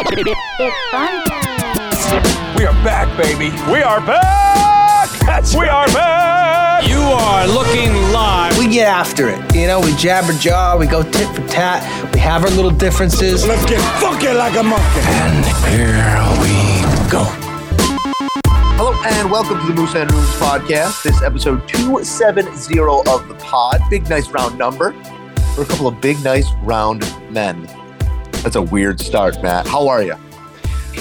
It's fun time. We are back, baby. We are back. That's right. We are back. You are looking live. We get after it. You know, we jabber jaw. We go tit for tat. We have our little differences. Let's get funky like a monkey. And here we go. Hello and welcome to the Moose and Rules podcast. This episode 270 of the pod. Big, nice round number. We're a couple of big, nice round men. That's a weird start, Matt. How are you?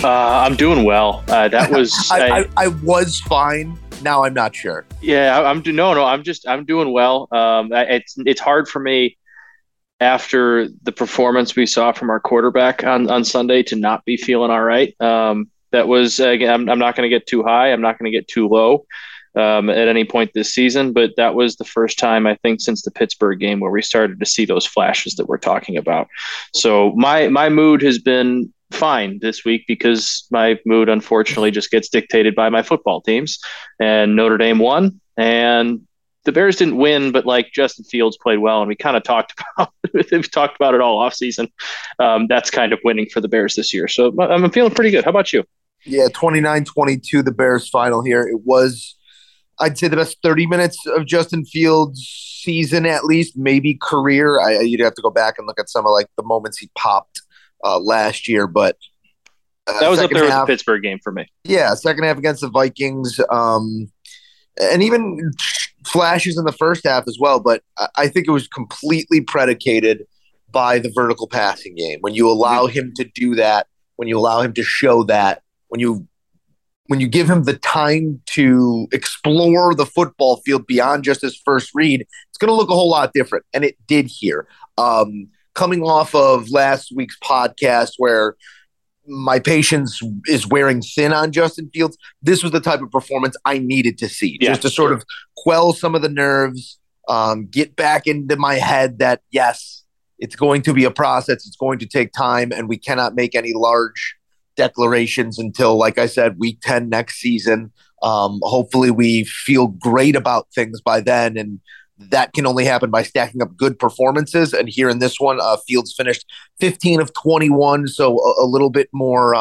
I'm doing well. That was I was fine. Now I'm not sure. Yeah, I'm doing well. It's hard for me after the performance we saw from our quarterback on Sunday to not be feeling all right. That was, again, I'm not going to get too high. I'm not going to get too low at any point this season. But that was the first time, I think, since the Pittsburgh game where we started to see those flashes that we're talking about. So my mood has been fine this week because my mood, unfortunately, just gets dictated by my football teams. And Notre Dame won. And the Bears didn't win, but like Justin Fields played well. And we kind of talked about it all offseason. That's kind of winning for the Bears this year. So I'm feeling pretty good. How about you? Yeah, 29-22, the Bears final here. It was, I'd say, the best 30 minutes of Justin Fields' season, at least, maybe career. You'd have to go back and look at some of like the moments he popped last year, but that was up there with the Pittsburgh game for me. Yeah, second half against the Vikings, and even flashes in the first half as well. But I think it was completely predicated by the vertical passing game. When you allow him to do that, when you allow him to show that, when you give him the time to explore the football field beyond just his first read, it's going to look a whole lot different. And it did here. Coming off of last week's podcast where my patience is wearing thin on Justin Fields, this was the type of performance I needed to see, just to sort of quell some of the nerves, get back into my head that, yes, it's going to be a process. It's going to take time, and we cannot make any large declarations until, like I said, week 10 next season. Hopefully we feel great about things by then, and that can only happen by stacking up good performances. And here in this one, Fields finished 15 of 21, so a little bit more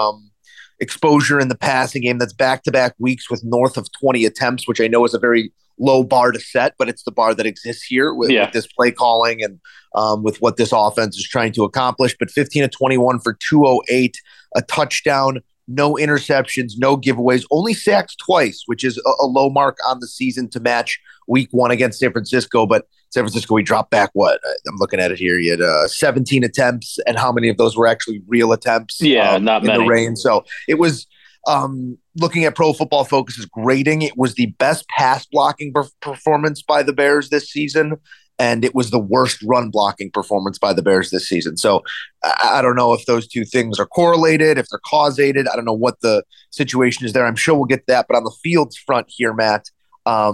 exposure in the passing game. That's back-to-back weeks with north of 20 attempts, which I know is a very low bar to set, but it's the bar that exists here with this play calling and with what this offense is trying to accomplish. But 15 of 21 for 208, a touchdown, no interceptions, no giveaways, only sacks twice, which is a low mark on the season to match week one against San Francisco. But San Francisco, we dropped back, what? I'm looking at it here. You had 17 attempts, and how many of those were actually real attempts? Yeah, not many. In the rain. So it was, looking at Pro Football Focus's grading, it was the best pass blocking performance by the Bears this season. And it was the worst run-blocking performance by the Bears this season. So I don't know if those two things are correlated, if they're causated. I don't know what the situation is there. I'm sure we'll get to that. But on the Fields front here, Matt, I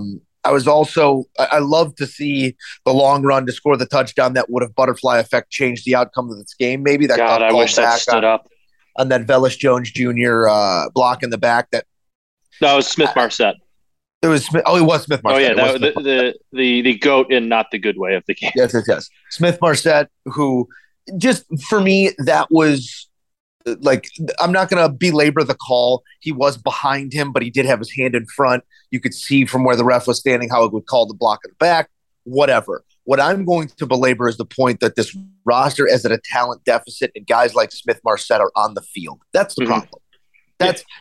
love to see the long run to score the touchdown that would have butterfly effect changed the outcome of this game. Maybe that got I wish that stood up. On that Velus Jones Jr. Block in the back. That was Smith-Marset. It was Smith. Oh, it was Smith-Marset. Oh, yeah, the goat in not the good way of the game. Yes. Smith-Marset, who just for me, that was like, I'm not going to belabor the call. He was behind him, but he did have his hand in front. You could see from where the ref was standing how it would call the block in the back, whatever. What I'm going to belabor is the point that this roster is at a talent deficit, and guys like Smith-Marset are on the field. That's the problem.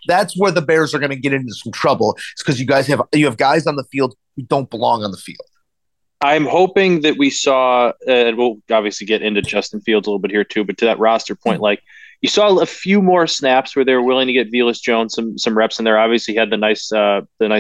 That's where the Bears are going to get into some trouble. It's because you have guys on the field who don't belong on the field. I'm hoping that we saw, and we'll obviously get into Justin Fields a little bit here too, but to that roster point, like you saw a few more snaps where they were willing to get Velus Jones some reps in there. Obviously, he had the nice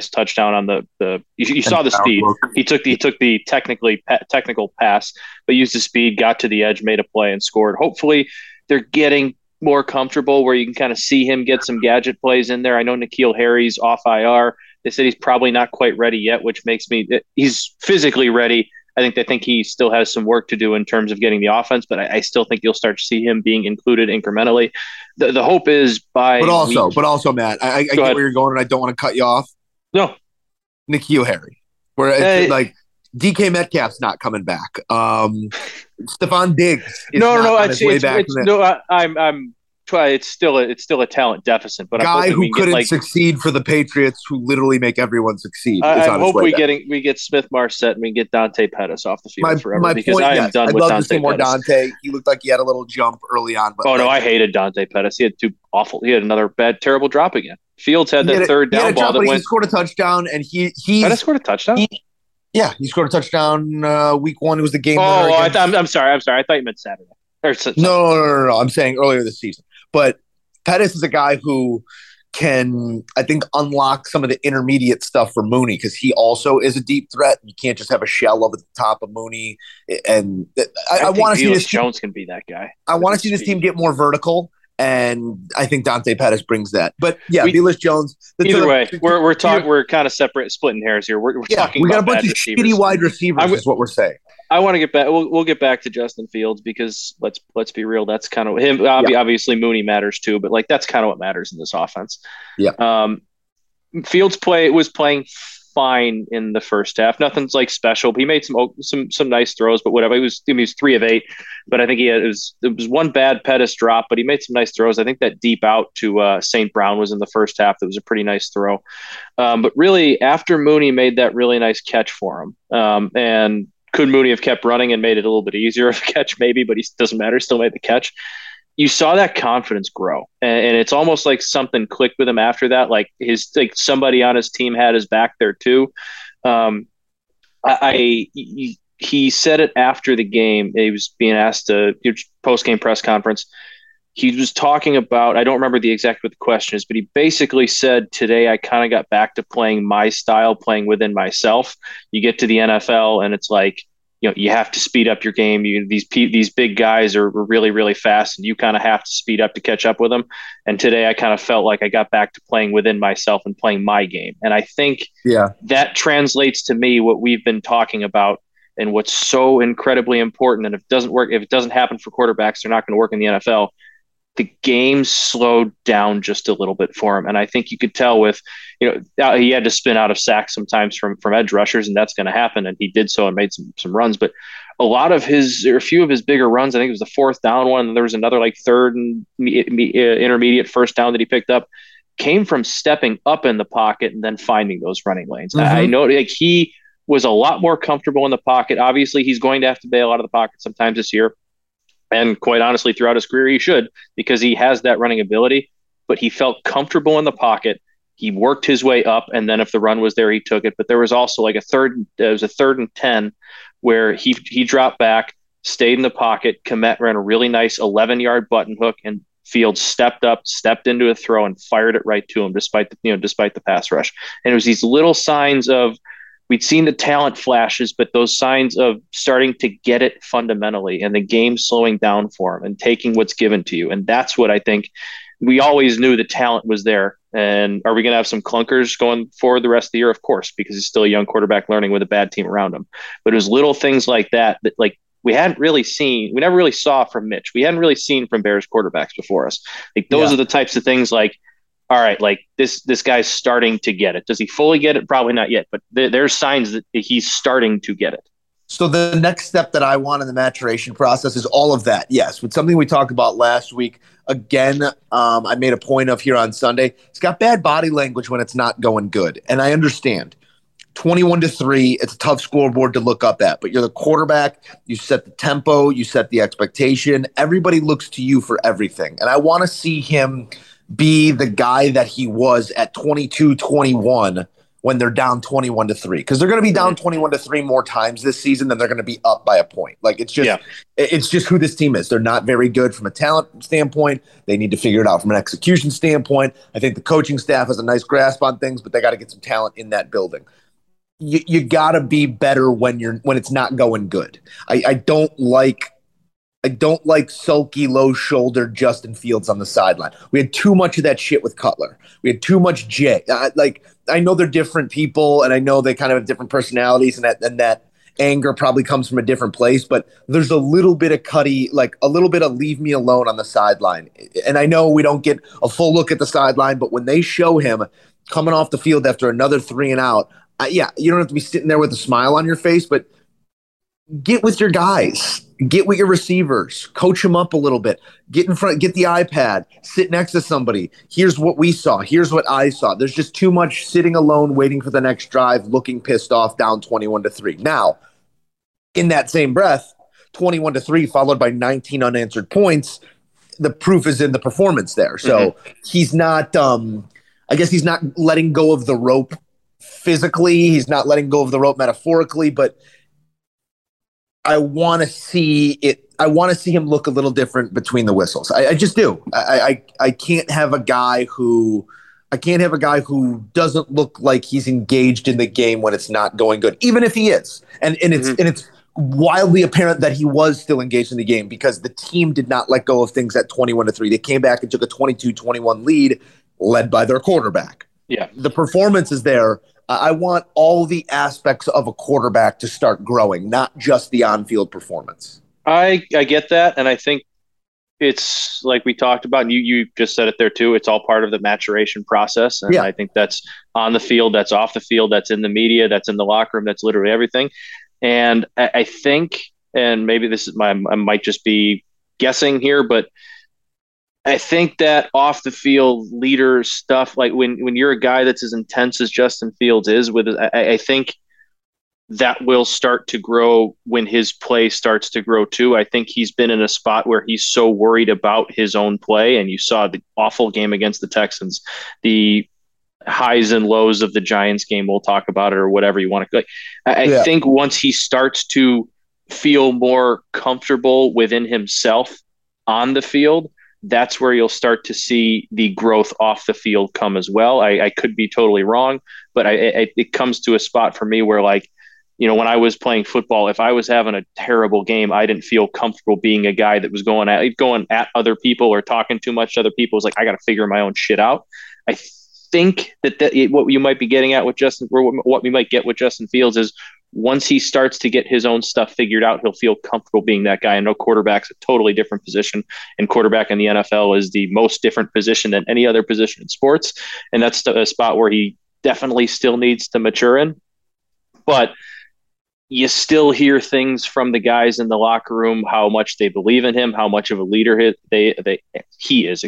touchdown on the. You saw the speed. He took the technical pass, but used his speed, got to the edge, made a play, and scored. Hopefully, they're getting more comfortable where you can kind of see him get some gadget plays in there. I know N'Keal Harry's off IR. They said he's probably not quite ready yet, which makes me – he's physically ready. I think they think he still has some work to do in terms of getting the offense, but I still think you'll start to see him being included incrementally. The hope is by – But also, Matt, I get where you're going, and I don't want to cut you off. No. N'Keal Harry. Where it's DK Metcalf's not coming back. Stefan Diggs. Is no, not no, on his way back. No, I'm it's still a talent deficit. But guy who couldn't succeed for the Patriots, who literally make everyone succeed. I hope we get Smith-Marset and we get Dante Pettis off the field forever, because I am done with Dante. I'd love to see more Dante. He looked like he had a little jump early on. But I hated Dante Pettis. He had another bad, terrible drop again. Fields had that third down ball that went. He scored a touchdown, and he Pettis scored a touchdown. Yeah, he scored a touchdown week one. It was the game winner. I'm sorry. I thought you meant Saturday. No. I'm saying earlier this season. But Pettis is a guy who can, I think, unlock some of the intermediate stuff for Mooney, because he also is a deep threat. You can't just have a shell over the top of Mooney. And I want to see this Jones team, can be that guy. I want to see this team get more vertical, and I think Dante Pettis brings that. But yeah, Velus Jones. We're kind of splitting hairs here. We're talking. We got about a bunch of shitty wide receivers. Is what we're saying. I want to get back. We'll get back to Justin Fields, because let's be real. That's kind of him. Obviously, Mooney matters too, but that's kind of what matters in this offense. Yeah. Fields was playing fine in the first half. Nothing's special. He made some nice throws, but whatever. He was 3 of 8, but I think it was one bad Pettis drop, but he made some nice throws. I think that deep out to St. Brown was in the first half. That was a pretty nice throw. But really, after Mooney made that really nice catch for him, and could Mooney have kept running and made it a little bit easier of a catch? Maybe, but he doesn't matter. Still made the catch. You saw that confidence grow, and it's almost like something clicked with him after that. Somebody on his team had his back there too. He said it after the game. He was being asked to post-game press conference. He was talking about, I don't remember the exact what the question is, but he basically said, today I kind of got back to playing my style, playing within myself. You get to the NFL and it's you have to speed up your game. These big guys are really, really fast, and you kind of have to speed up to catch up with them. And today I kind of felt like I got back to playing within myself and playing my game. And I think that translates to me what we've been talking about, and what's so incredibly important. And if it doesn't happen for quarterbacks, they're not going to work in the NFL. The game slowed down just a little bit for him. And I think you could tell with, he had to spin out of sacks sometimes from edge rushers, and that's going to happen. And he did so and made some runs, but a few of his bigger runs, I think it was the 4th down one, and there was another third and intermediate first down that he picked up, came from stepping up in the pocket and then finding those running lanes. Mm-hmm. I know he was a lot more comfortable in the pocket. Obviously he's going to have to bail out of the pocket sometimes this year. And quite honestly, throughout his career, he should, because he has that running ability. But he felt comfortable in the pocket. He worked his way up, and then if the run was there, he took it. But there was also a 3rd and 10 where he dropped back, stayed in the pocket. Kmet ran a really nice 11-yard button hook, and Fields stepped into a throw, and fired it right to him, despite the pass rush. And it was these little signs of. We'd seen the talent flashes, but those signs of starting to get it fundamentally, and the game slowing down for him and taking what's given to you. And that's what I think we always knew the talent was there. And are we going to have some clunkers going forward the rest of the year? Of course, because he's still a young quarterback learning with a bad team around him. But it was little things like that that we never really saw from Mitch. We hadn't really seen from Bears quarterbacks before us. Those are the types of things all right, this guy's starting to get it. Does he fully get it? Probably not yet, but there's signs that he's starting to get it. So the next step that I want in the maturation process is all of that. Yes, with something we talked about last week. Again, I made a point of here on Sunday. It's got bad body language when it's not going good, and I understand. 21-3, it's a tough scoreboard to look up at, but you're the quarterback. You set the tempo. You set the expectation. Everybody looks to you for everything, and I want to see him – be the guy that he was at 22-21 when they're down 21-3, because they're going to be down 21-3 more times this season than they're going to be up by a point. It's just who this team is. They're not very good from a talent standpoint. They need to figure it out from an execution standpoint. I think the coaching staff has a nice grasp on things, but they got to get some talent in that building. You got to be better when it's not going good. I don't like sulky, low-shouldered Justin Fields on the sideline. We had too much of that shit with Cutler. We had too much Jay. I know they're different people, and I know they kind of have different personalities, and that anger probably comes from a different place. But there's a little bit of Cuddy, a little bit of leave me alone on the sideline. And I know we don't get a full look at the sideline, but when they show him coming off the field after another 3 and out, you don't have to be sitting there with a smile on your face, but get with your guys. Get with your receivers. Coach them up a little bit. Get in front. Get the iPad. Sit next to somebody. Here's what we saw. Here's what I saw. There's just too much sitting alone, waiting for the next drive, looking pissed off, down 21-3. Now, in that same breath, 21-3 followed by 19 unanswered points. The proof is in the performance there. So he's not. I guess he's not letting go of the rope physically. He's not letting go of the rope metaphorically, but. I want to see it. I want to see him look a little different between the whistles. I just do. I can't have a guy who doesn't look like he's engaged in the game when it's not going good, even if he is. And it's wildly apparent that he was still engaged in the game because the team did not let go of things at 21-3. They came back and took a 22-21 lead, led by their quarterback. Yeah, the performance is there. I want all the aspects of a quarterback to start growing, not just the on-field performance. I get that, and I think it's like we talked about, and you just said it there too, it's all part of the maturation process, and yeah. I think that's on the field, that's off the field, that's in the media, that's in the locker room, that's literally everything. And I think, and maybe this is I might just be guessing here, but I think that off the field leader stuff, like when you're a guy that's as intense as Justin Fields is, I think that will start to grow when his play starts to grow too. I think he's been in a spot where he's so worried about his own play, and you saw the awful game against the Texans, the highs and lows of the Giants game. We'll talk about it or whatever you want to. I think once he starts to feel more comfortable within himself on the field, that's where you'll start to see the growth off the field come as well. I could be totally wrong, but it comes to a spot for me where, like, you know, when I was playing football, if I was having a terrible game, I didn't feel comfortable being a guy that was going at other people or talking too much to other people. It's like, I got to figure my own shit out. I think what you might be getting at with Justin, or what we might get with Justin Fields is once he starts to get his own stuff figured out, he'll feel comfortable being that guy. I know quarterback's a totally different position, and quarterback in the NFL is the most different position than any other position in sports. And that's a spot where he definitely still needs to mature in. But you still hear things from the guys in the locker room, how much they believe in him, how much of a leader he is,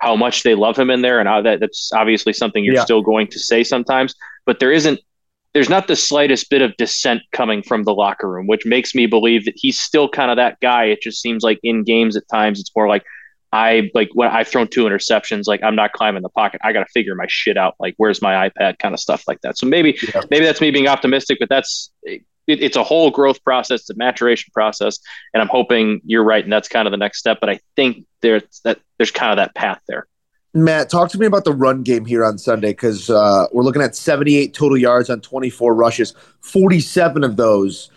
how much they love him in there. And how that's obviously something you're still going to say sometimes, but there's not the slightest bit of dissent coming from the locker room, which makes me believe that he's still kind of that guy. It just seems like in games at times, it's more like when I've thrown 2 interceptions, like I'm not climbing the pocket. I got to figure my shit out. Like, where's my iPad kind of stuff like that. So maybe that's me being optimistic, but it's a whole growth process, the maturation process. And I'm hoping you're right. And that's kind of the next step. But I think there's kind of that path there. Matt, talk to me about the run game here on Sunday, because we're looking at 78 total yards on 24 rushes. 47 of those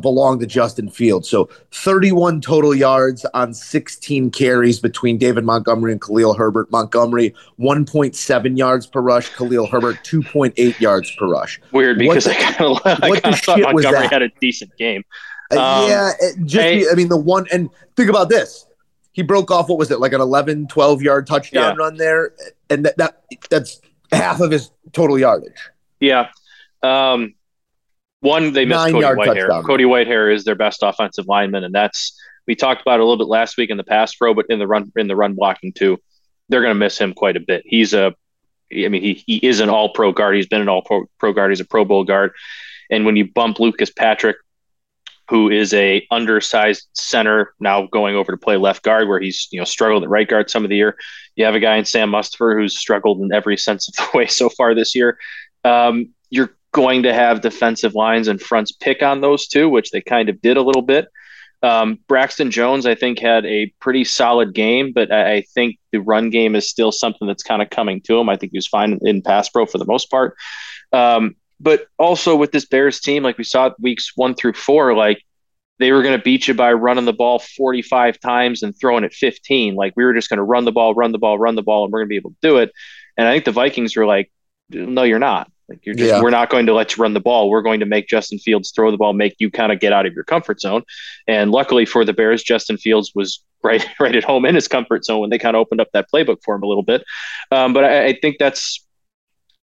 belong to Justin Fields. So 31 total yards on 16 carries between David Montgomery and Khalil Herbert. Montgomery, 1.7 yards per rush. Khalil Herbert, 2.8 yards per rush. Weird, because I kind of thought Montgomery had a decent game. And think about this. He broke off, what was it, like an 11, 12-yard touchdown run there, and that's half of his total yardage. Yeah. They missed Cody Whitehair. Cody Whitehair is their best offensive lineman, and that's – we talked about it a little bit last week in the pass pro, but in the run blocking too, they're going to miss him quite a bit. He is an all-pro guard. He's been an all-pro guard. He's a Pro Bowl guard. And when you bump Lucas Patrick, who is a undersized center now going over to play left guard where he's struggled at right guard some of the year. You have a guy in Sam Mustipher who's struggled in every sense of the way so far this year. You're going to have defensive lines and fronts pick on those two, which they kind of did a little bit. Braxton Jones, I think, had a pretty solid game, but I think the run game is still something that's kind of coming to him. I think he was fine in pass pro for the most part. But also with this Bears team, like we saw weeks 1 through 4, like they were going to beat you by running the ball 45 times and throwing it 15. Like we were just going to run the ball, and we're going to be able to do it. And I think the Vikings were like, no, you're not. Like you're just, we're not going to let you run the ball. We're going to make Justin Fields throw the ball, make you kind of get out of your comfort zone. And luckily for the Bears, Justin Fields was right at home in his comfort zone when they kind of opened up that playbook for him a little bit. But I think that's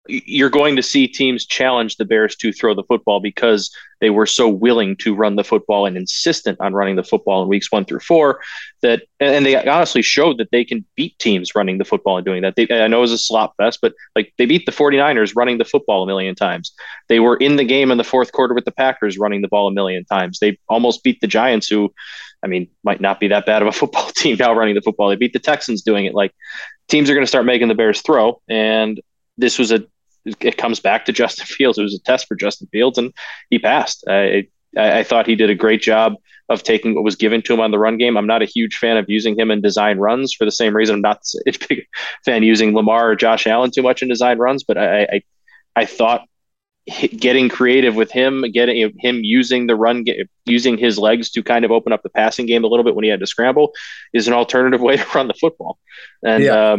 you're going to see teams challenge the Bears to throw the football because they were so willing to run the football and insistent on running the football in weeks 1 through 4 that, and they honestly showed that they can beat teams running the football and doing that. I know it was a slop fest, but like they beat the 49ers running the football a million times. They were in the game in the fourth quarter with the Packers running the ball a million times. They almost beat the Giants, who, I mean, might not be that bad of a football team now running the football. They beat the Texans doing it. Like, teams are going to start making the Bears throw. And this was it comes back to Justin Fields. It was a test for Justin Fields, and he passed. I thought he did a great job of taking what was given to him on the run game. I'm not a huge fan of using him in design runs for the same reason I'm not a big fan using Lamar or Josh Allen too much in design runs, but I thought getting creative with him, getting him using the run game, using his legs to kind of open up the passing game a little bit when he had to scramble is an alternative way to run the football. And, yeah.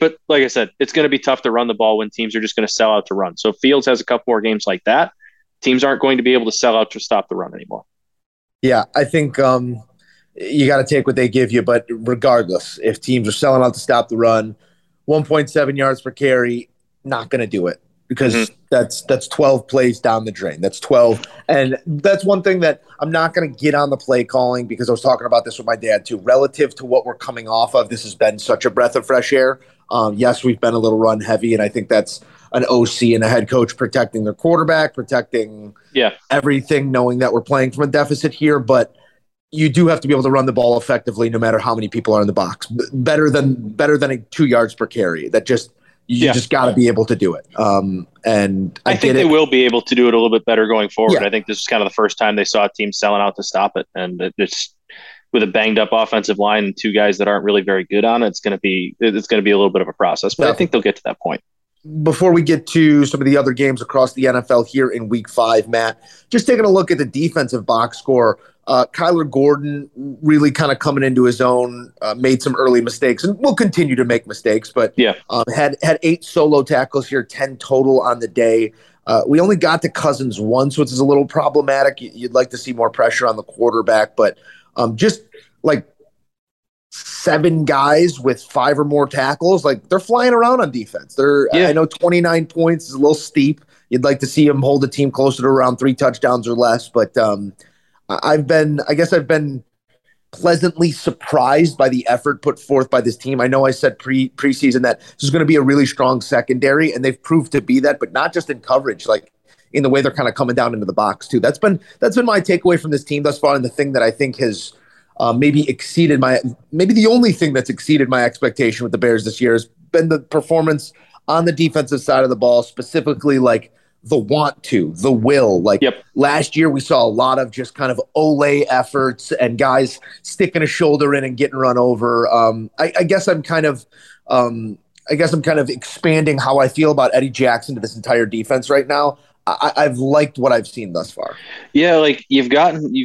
But like I said, it's going to be tough to run the ball when teams are just going to sell out to run. So if Fields has a couple more games like that, teams aren't going to be able to sell out to stop the run anymore. Yeah, I think you got to take what they give you. But regardless, if teams are selling out to stop the run, 1.7 yards per carry, not going to do it because that's 12 plays down the drain. That's 12. And that's one thing that I'm not going to get on the play calling because I was talking about this with my dad too. Relative to what we're coming off of, this has been such a breath of fresh air. Yes, we've been a little run heavy, and I think that's an OC and a head coach protecting their quarterback, protecting everything, knowing that we're playing from a deficit here. But you do have to be able to run the ball effectively no matter how many people are in the box. Better than a 2 yards per carry. That just just got to be able to do it. And I think they will be able to do it a little bit better going forward. Yeah. I think this is kind of the first time they saw a team selling out to stop it. And it's with a banged up offensive line and two guys that aren't really very good on it, it's going to be a little bit of a process, but I think they'll get to that point. Before we get to some of the other games across the NFL here in week 5, Matt, just taking a look at the defensive box score, Kyler Gordon really kind of coming into his own, made some early mistakes and will continue to make mistakes, but had 8 solo tackles here, 10 total on the day. We only got to Cousins once, which is a little problematic. You'd like to see more pressure on the quarterback, but just like 7 guys with 5 or more tackles, like they're flying around on defense. I know 29 points is a little steep. You'd like to see them hold the team closer to around 3 touchdowns or less, but I've been pleasantly surprised by the effort put forth by this team. I know I said preseason that this is going to be a really strong secondary, and they've proved to be that, but not just in coverage, like in the way they're kind of coming down into the box too. That's been my takeaway from this team thus far, and the thing that I think has maybe the only thing that's exceeded my expectation with the Bears this year has been the performance on the defensive side of the ball, specifically like the will. Like last year we saw a lot of just kind of ole efforts and guys sticking a shoulder in and getting run over. I guess I'm kind of expanding how I feel about Eddie Jackson to this entire defense right now. I've liked what I've seen thus far. Yeah, like you've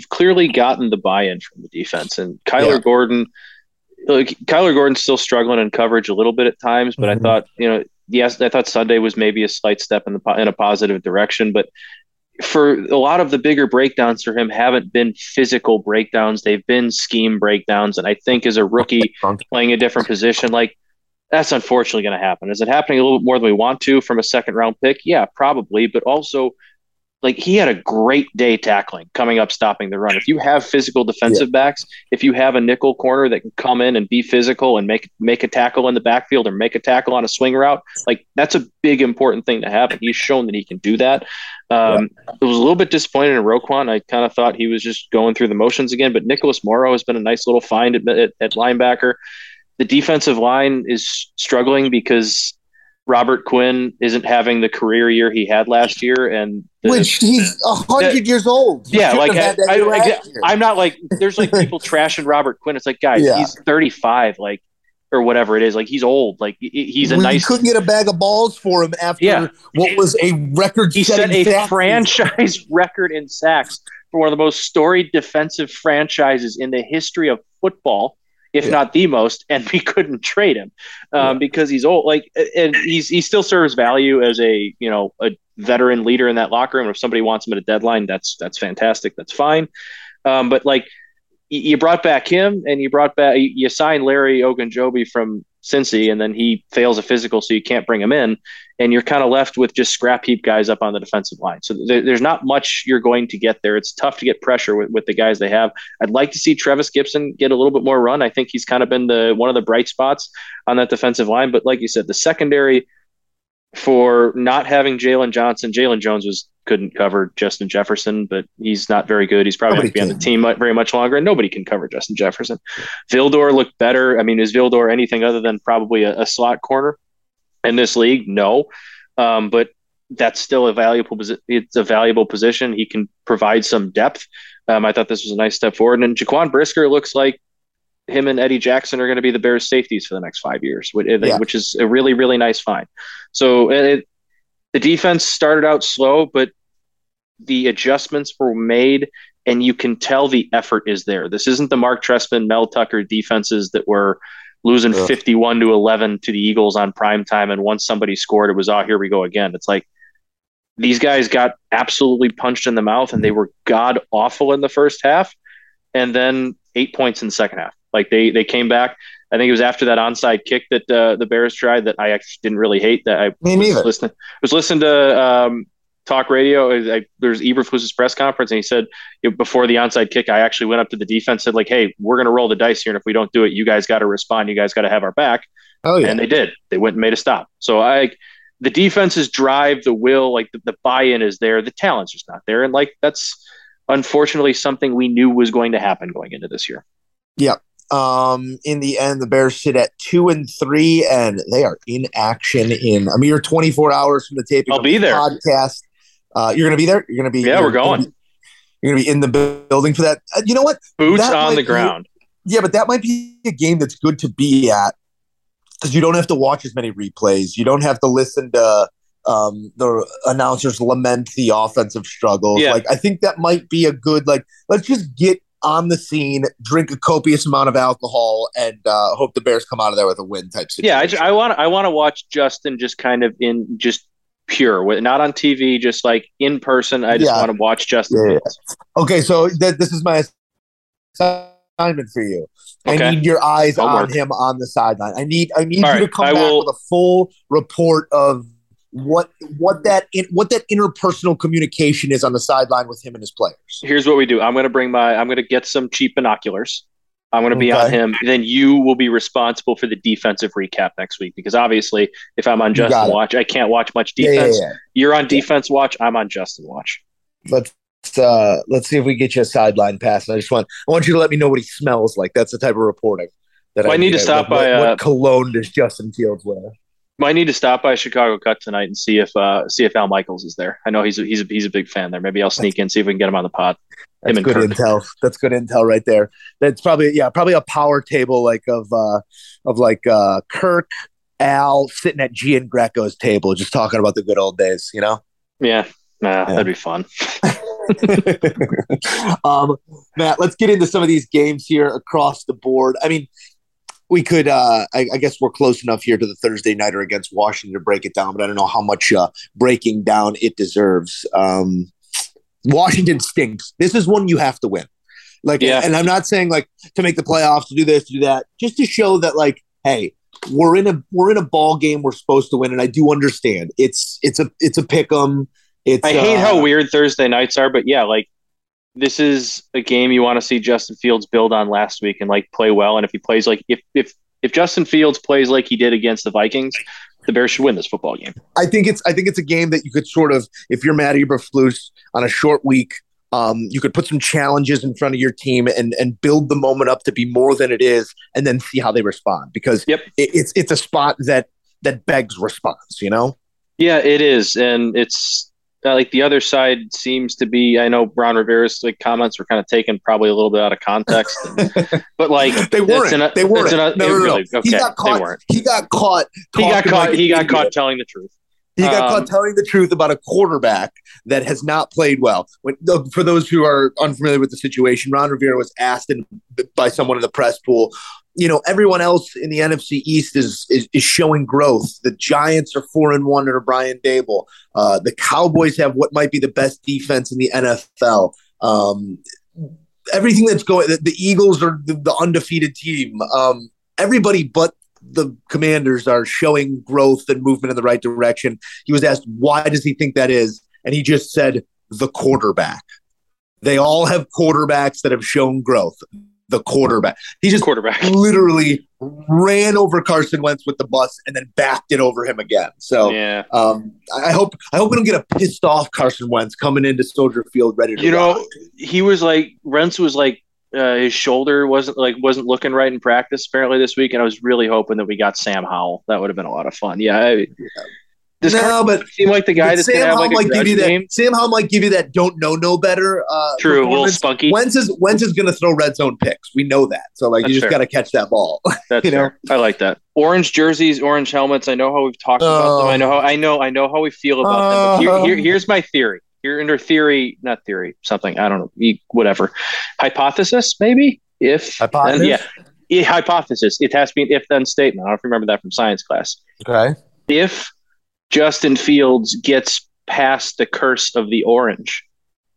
clearly gotten the buy-in from the defense, and Kyler Gordon's still struggling in coverage a little bit at times, but I thought, I thought Sunday was maybe a slight step in a positive direction, but for a lot of the bigger breakdowns for him haven't been physical breakdowns, they've been scheme breakdowns, and I think as a rookie playing a different position, like that's unfortunately going to happen. Is it happening a little bit more than we want to from a second-round pick? Yeah, probably, but also like he had a great day tackling, coming up, stopping the run. If you have physical defensive backs, if you have a nickel corner that can come in and be physical and make a tackle in the backfield or make a tackle on a swing route, like that's a big, important thing to happen. He's shown that he can do that. It was a little bit disappointed in Roquan. I kind of thought he was just going through the motions again, but Nicholas Morrow has been a nice little find at linebacker. The defensive line is struggling because Robert Quinn isn't having the career year he had last year, and which he's 100 years old. Yeah, like I'm not like there's like people trashing Robert Quinn. It's like, guys, he's 35, like, or whatever it is. Like he's old. Like he's a nice. Couldn't get a bag of balls for him after what was a record. He set a franchise record in sacks for one of the most storied defensive franchises in the history of football, if not the most, and we couldn't trade him because he's old. Like, and he still serves value as a a veteran leader in that locker room. If somebody wants him at a deadline, that's fantastic. That's fine. But like, you brought back him, and you signed Larry Ogunjobi from Cincy, and then he fails a physical, so you can't bring him in, and you're kind of left with just scrap heap guys up on the defensive line. So there's not much you're going to get there. It's tough to get pressure with the guys they have. I'd like to see Trevis Gibson get a little bit more run. I think he's kind of been one of the bright spots on that defensive line. But like you said, the secondary, for not having Jalen Johnson, Jalen Jones couldn't cover Justin Jefferson, but he's not very good. He's probably going to be on the team very much longer, and nobody can cover Justin Jefferson. Vildor looked better. I mean, is Vildor anything other than probably a slot corner in this league? No, but that's still a valuable position. It's a valuable position. He can provide some depth. I thought this was a nice step forward. And Jaquan Brisker looks like him and Eddie Jackson are going to be the Bears' safeties for the next 5 years, which is a really, really nice find. So the defense started out slow, but the adjustments were made, and you can tell the effort is there. This isn't the Mark Trestman, Mel Tucker defenses that were losing 51-11 to the Eagles on primetime, and once somebody scored, it was, oh, here we go again. It's like these guys got absolutely punched in the mouth, and they were god-awful in the first half, and then 8 points in the second half. Like they came back. I think it was after that onside kick that the Bears tried that I actually didn't really hate. That I was listening to talk radio. There's Eberflus's press conference, and he said, you know, before the onside kick, I actually went up to the defense, said like, "Hey, we're going to roll the dice here, and if we don't do it, you guys got to respond. You guys got to have our back." Oh yeah, and they did. They went and made a stop. So the defense's drive, the will, like the buy-in is there. The talent's just not there, and like that's unfortunately something we knew was going to happen going into this year. Yeah. In the end, the Bears sit at 2-3, and they are in action in a mere 24 hours from the taping. I'll be there. Podcast. You're going to be there. You're going to be. Yeah, we're going. You're going to be in the building for that. You know what? Boots on the ground. Yeah, but that might be a game that's good to be at because you don't have to watch as many replays. You don't have to listen to the announcers lament the offensive struggles. Yeah. Like I think that might be a good let's just get on the scene, drink a copious amount of alcohol, and hope the Bears come out of there with a win type situation. Yeah, I want to watch Justin just kind of in just pure, not on TV, just like in person. I just want to watch Justin. Yeah. Okay, so this is my assignment for you. Okay. I need your eyes on him on the sideline. I need you to come back with a full report of what that interpersonal communication is on the sideline with him and his players. Here's what we do. I'm going to get some cheap binoculars. I'm going to be on him. Then you will be responsible for the defensive recap next week, because obviously if I'm on Justin watch, I can't watch much defense. Yeah. You're on defense watch. I'm on Justin watch. Let's see if we get you a sideline pass. And I want you to let me know what he smells like. That's the type of reporting that I need to stop by. What cologne does Justin Fields wear? Might need to stop by Chicago Cut tonight and see if Al Michaels is there. I know he's a big fan there. Maybe I'll sneak in, see if we can get him on the pod. That's good intel. That's good intel right there. That's probably a power table of Kirk, Al sitting at Gian Greco's table, just talking about the good old days. You know? Yeah, that'd be fun. Matt, let's get into some of these games here across the board. I mean, we could, I guess we're close enough here to the Thursday nighter against Washington to break it down, but I don't know how much breaking down it deserves. Washington stinks. This is one you have to win. And I'm not saying to make the playoffs, to do this, to do that, just to show that hey, we're in a ball game we're supposed to win, and I do understand it's a pick 'em. I hate how weird Thursday nights are, but this is a game you want to see Justin Fields build on last week and play well. And if he plays if Justin Fields plays like he did against the Vikings, the Bears should win this football game. I think it's a game that you could sort of, if you're Matt Eberflus on a short week, you could put some challenges in front of your team and build the moment up to be more than it is, and then see how they respond, because it's a spot that begs response, you know? Yeah, it is, and it's. The other side seems to be, I know Ron Rivera's comments were kind of taken probably a little bit out of context, but they weren't. They weren't. No. He got caught. He got caught telling the truth. He got caught telling the truth about a quarterback that has not played well. For those who are unfamiliar with the situation, Ron Rivera was asked by someone in the press pool, you know, everyone else in the NFC East is showing growth. The Giants are 4-1 under Brian Daboll. The Cowboys have what might be the best defense in the NFL. Everything that's going, the Eagles are the undefeated team. Everybody but the Commanders are showing growth and movement in the right direction. He was asked, why does he think that is? And he just said, the quarterback. They all have quarterbacks that have shown growth. The quarterback. He just literally ran over Carson Wentz with the bus and then backed it over him again. So yeah. I hope we don't get a pissed off Carson Wentz coming into Soldier Field ready to rock. He was like, Wentz was like, his shoulder wasn't looking right in practice apparently this week, and I was really hoping that we got Sam Howell. That would have been a lot of fun. Yeah, but seem like the guy that's going to have like a grudge game. Sam Howell might give you that don't know no better. True, a little spunky. Wentz is going to throw red zone picks. We know that. So like that's you just got to catch that ball. That's fair. I like that. Orange jerseys, orange helmets. I know how we've talked about them. I know how we feel about them. But here's my theory. You're under theory, not theory, something. I don't know, whatever. Hypothesis, maybe? If hypothesis? Then, yeah. Hypothesis. It has to be an if-then statement. I don't remember that from science class. Okay. If Justin Fields gets past the curse of the orange,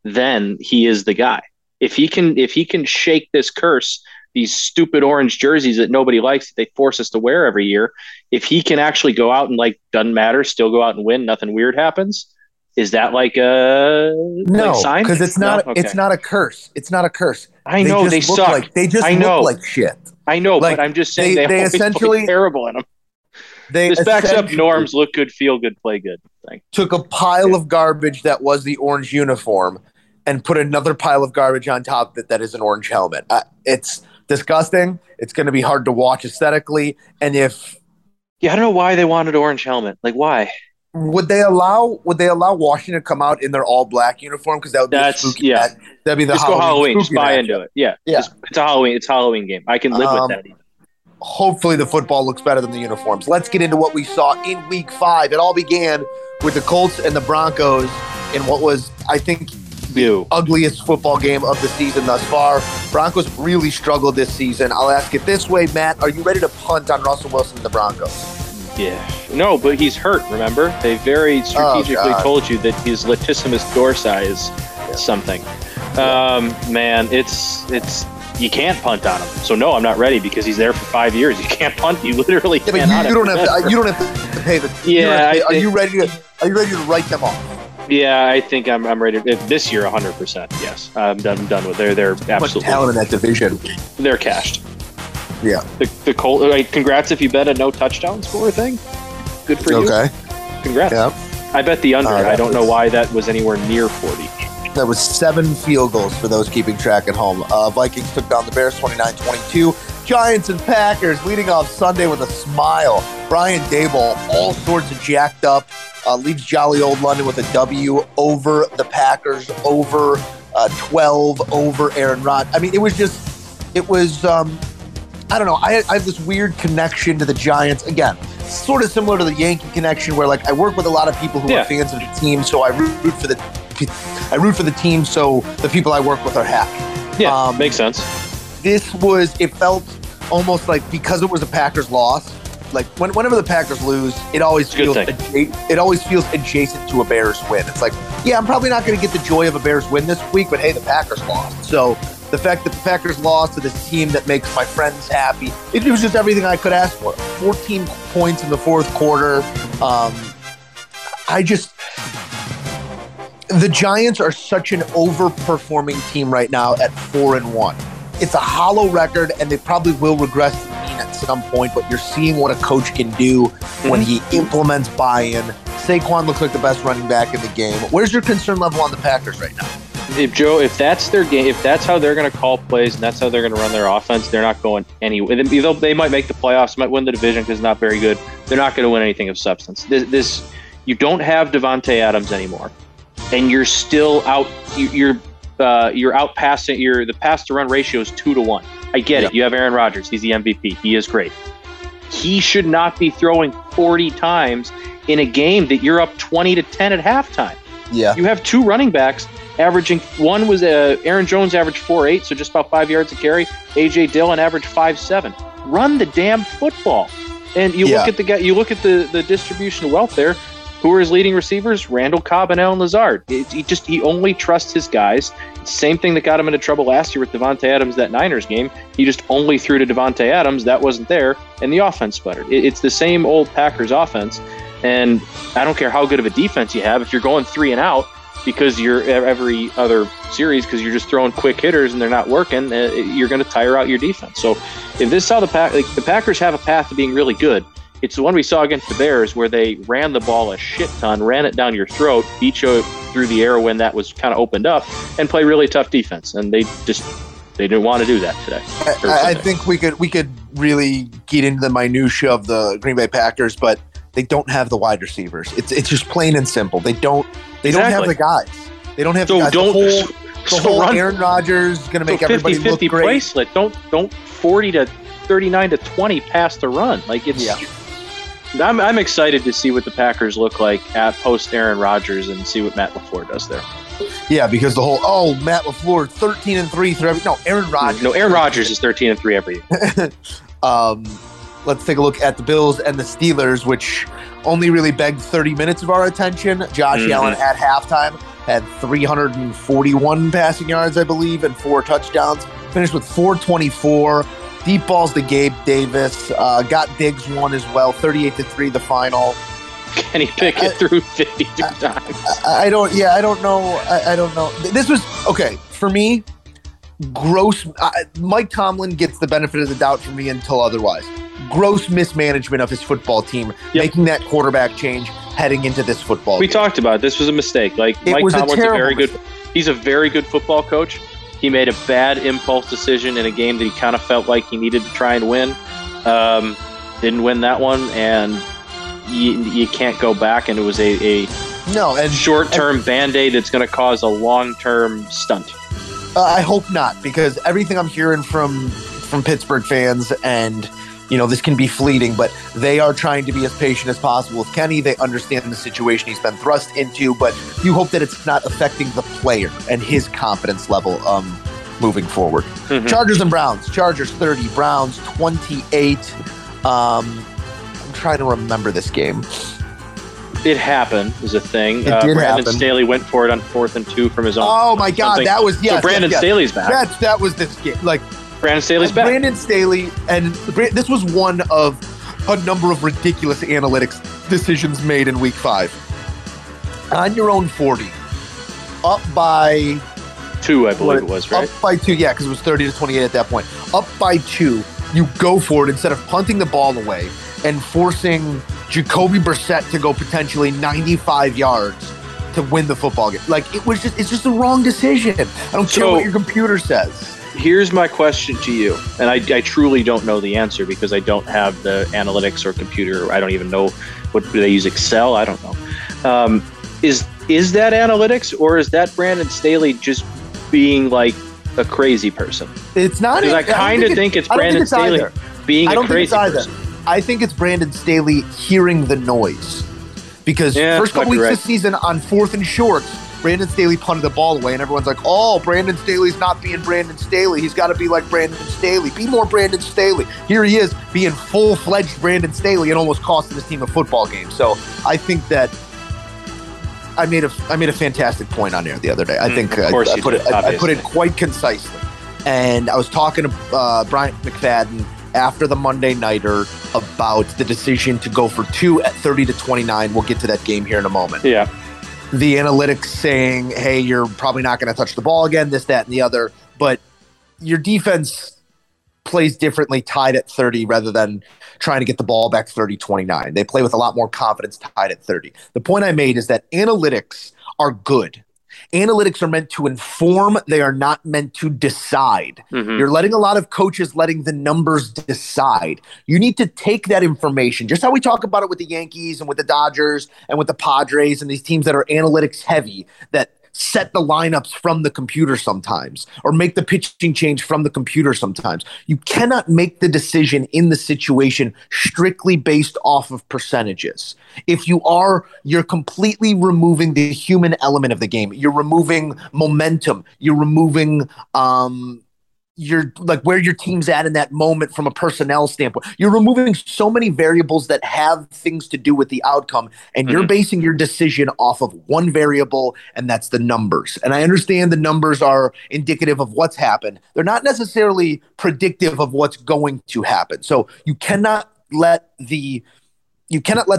then he is the guy. If he can shake this curse, these stupid orange jerseys that nobody likes, that they force us to wear every year, if he can actually go out and, like, doesn't matter, still go out and win, nothing weird happens. Is that like a sign? No, because it's not. Okay. It's not a curse. It's not a curse. I know they suck. They just look like shit. I know, like, but I'm just saying they essentially look terrible in them. This backs up Norm's look good, feel good, play good thing. Took a pile of garbage that was the orange uniform and put another pile of garbage on top that is an orange helmet. It's disgusting. It's going to be hard to watch aesthetically. And I don't know why they wanted orange helmet. Like why? Would they allow Washington to come out in their all black uniform? Because that would be that'd be the Halloween. Go Halloween. Just buy into it. Yeah. It's a Halloween game. I can live with that. Even. Hopefully, the football looks better than the uniforms. Let's get into what we saw in Week 5. It all began with the Colts and the Broncos in what was, I think, the ugliest football game of the season thus far. Broncos really struggled this season. I'll ask it this way, Matt: are you ready to punt on Russell Wilson and the Broncos? Yeah. No, but he's hurt, remember? They very strategically told you that his latissimus dorsi is something. Man, it's you can't punt on him. So no, I'm not ready because he's there for 5 years. You can't punt. You literally cannot. You don't have to pay the Are you ready to write them off? Yeah, I think I'm ready this year 100%. Yes. I'm done with they're absolutely. Much talent in that division. They're cashed. Yeah, the Colts. Like, congrats if you bet a no touchdown score thing. Good for you. Okay, congrats. Yep. I bet the under. I don't know why that was anywhere near 40. That was 7 field goals for those keeping track at home. Vikings took down the Bears 29-22. Giants and Packers leading off Sunday with a smile. Brian Daboll all sorts of jacked up. Leaves jolly old London with a W over the Packers, over 12, over Aaron Rodgers. I mean, it was. I don't know. I have this weird connection to the Giants. Again, sort of similar to the Yankee connection where, like, I work with a lot of people who are fans of the team, so I root for the team so the people I work with are happy. Yeah, makes sense. It felt almost like because it was a Packers loss, like whenever the Packers lose, it always feels adjacent to a Bears win. It's like, yeah, I'm probably not going to get the joy of a Bears win this week, but hey, the Packers lost. So the fact that the Packers lost to this team that makes my friends happy, it was just everything I could ask for. 14 points in the fourth quarter. The Giants are such an overperforming team right now at 4-1. It's a hollow record, and they probably will regress to the mean at some point, but you're seeing what a coach can do when he implements buy-in. Saquon looks like the best running back in the game. Where's your concern level on the Packers right now? If that's their game, if that's how they're going to call plays and that's how they're going to run their offense, they're not going anywhere. They might make the playoffs, might win the division because it's not very good. They're not going to win anything of substance. This you don't have Devontae Adams anymore, and you're still out. You're out passing. The pass to run ratio is 2-1. I get it. You have Aaron Rodgers. He's the MVP. He is great. He should not be throwing 40 times in a game that you're up 20-10 at halftime. Yeah, you have two running backs. Averaging one was Aaron Jones averaged 4.8, so just about 5 yards a carry. AJ Dillon averaged 5.7. Run the damn football, and look at the guy. You look at the distribution of wealth there. Who are his leading receivers? Randall Cobb and Allen Lazard. He only trusts his guys. Same thing that got him into trouble last year with Devontae Adams, that Niners game. He just only threw to Devontae Adams. That wasn't there, and the offense sputtered. It's the same old Packers offense, and I don't care how good of a defense you have. If you're going 3 and out because you're every other series because you're just throwing quick hitters and they're not working, you're going to tire out your defense. So if this is how the Packers have a path to being really good, it's the one we saw against the Bears where they ran the ball a shit ton, ran it down your throat, beat you through the air when that was kind of opened up, and play really tough defense. And they didn't want to do that today. I think we could really get into the minutia of the Green Bay Packers, but they don't have the wide receivers. It's just plain and simple. They don't have the guys. They don't have the guys. The whole Aaron Rodgers is going to make everybody look great. 50-50 bracelet. Don't 40 to 39 to 20 pass the run. Like it's. Yeah. I'm excited to see what the Packers look like at post Aaron Rodgers and see what Matt LaFleur does there. Yeah, because the whole Matt LaFleur 13-3 through every Aaron Rodgers. No, Aaron Rodgers is 13-3 every year. Let's take a look at the Bills and the Steelers, which only really begged 30 minutes of our attention. Josh Allen at halftime had 341 passing yards, I believe, and 4 touchdowns. Finished with 424. Deep balls to Gabe Davis. Got Diggs one as well. 38-3 the final. Kenny Pickett threw 52 times. I don't know. This was okay for me. Gross. Mike Tomlin gets the benefit of the doubt for me until otherwise. Gross mismanagement of his football team, making that quarterback change heading into this football game. We talked about it. This was a mistake. Like Mike Tomlin's he's a very good football coach. He made a bad impulse decision in a game that he kind of felt like he needed to try and win. Didn't win that one, and you can't go back. And it was a short-term Band-Aid that's going to cause a long-term stunt. I hope not, because everything I'm hearing from Pittsburgh fans, and this can be fleeting, but they are trying to be as patient as possible with Kenny. They understand the situation he's been thrust into, but you hope that it's not affecting the player and his confidence level moving forward. Mm-hmm. Chargers and Browns. Chargers 30, Browns 28. I'm trying to remember this game. It happened was a thing. Brandon Staley went for it on 4th and 2 from his own. Oh, my God. That was, yeah. So Brandon Staley's back. That was this game. Like, Brandon Staley's back. Brandon Staley, and this was one of a number of ridiculous analytics decisions made in Week 5. On your own 40, up by 2, I believe it was, right? Up by 2, yeah, because it was 30-28 at that point. Up by 2, you go for it instead of punting the ball away and forcing Jacoby Brissett to go potentially 95 yards to win the football game. Like, it's just the wrong decision. I don't care what your computer says. Here's my question to you, and I truly don't know the answer because I don't have the analytics or computer. I don't even know what do they use, Excel? I don't know. Is that analytics, or is that Brandon Staley just being like a crazy person? It's not. Because I kind of think it's Brandon Staley being a crazy person. I think it's Brandon Staley hearing the noise. Because first couple weeks this season on 4th and shorts, Brandon Staley punted the ball away, and everyone's like, oh, Brandon Staley's not being Brandon Staley. He's got to be like Brandon Staley. Be more Brandon Staley. Here he is being full-fledged Brandon Staley and almost costing his team a football game. So I think that I made a fantastic point on there the other day. I think I put it quite concisely. And I was talking to Brian McFadden after the Monday Nighter about the decision to go for 2 at 30-29. We'll get to that game here in a moment. Yeah. The analytics saying, hey, you're probably not going to touch the ball again, this, that, and the other. But your defense plays differently tied at 30 rather than trying to get the ball back 30-29. They play with a lot more confidence tied at 30. The point I made is that analytics are good. Analytics are meant to inform. They are not meant to decide. Mm-hmm. You're letting a lot of coaches letting the numbers decide. You need to take that information, just how we talk about it with the Yankees and with the Dodgers and with the Padres and these teams that are analytics heavy, that set the lineups from the computer sometimes or make the pitching change from the computer sometimes. You cannot make the decision in the situation strictly based off of percentages. If you are, you're completely removing the human element of the game. You're removing momentum. You're removing your like where your team's at in that moment from a personnel standpoint. You're removing so many variables that have things to do with the outcome, and you're basing your decision off of one variable, and that's the numbers. And I understand the numbers are indicative of what's happened. They're not necessarily predictive of what's going to happen. So you cannot let the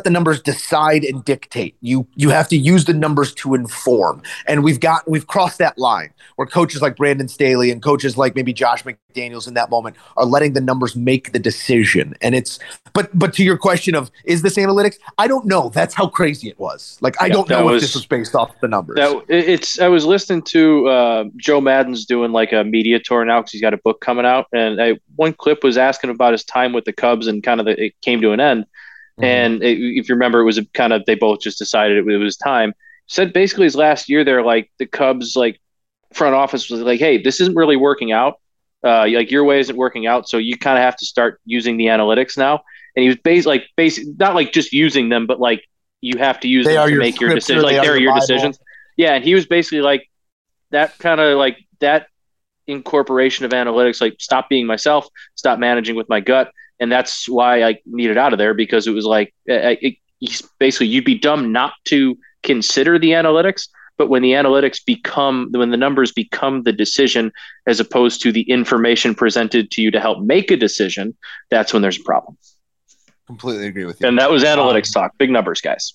numbers decide and dictate. You have to use the numbers to inform. And we've crossed that line where coaches like Brandon Staley and coaches like maybe Josh McDaniels in that moment are letting the numbers make the decision. And it's but to your question of, is this analytics? I don't know. That's how crazy it was. Like, I don't know if this was based off the numbers. I was listening to Joe Madden's doing like a media tour now because he's got a book coming out. And one clip was asking about his time with the Cubs and kind of it came to an end. And if you remember, it was they both just decided it was time. Said basically his last year there, like the Cubs, like front office was like, hey, this isn't really working out. Like your way isn't working out. So you kind of have to start using the analytics now. And he was not like just using them, but like you have to use them to make your decisions. Like they're your decisions. Yeah. And he was basically like that kind of like that incorporation of analytics, like stop being myself, stop managing with my gut. And that's why I needed out of there, because it was like basically you'd be dumb not to consider the analytics. But when the analytics when the numbers become the decision, as opposed to the information presented to you to help make a decision, that's when there's a problem. Completely agree with you. And that was analytics talk. Big numbers, guys.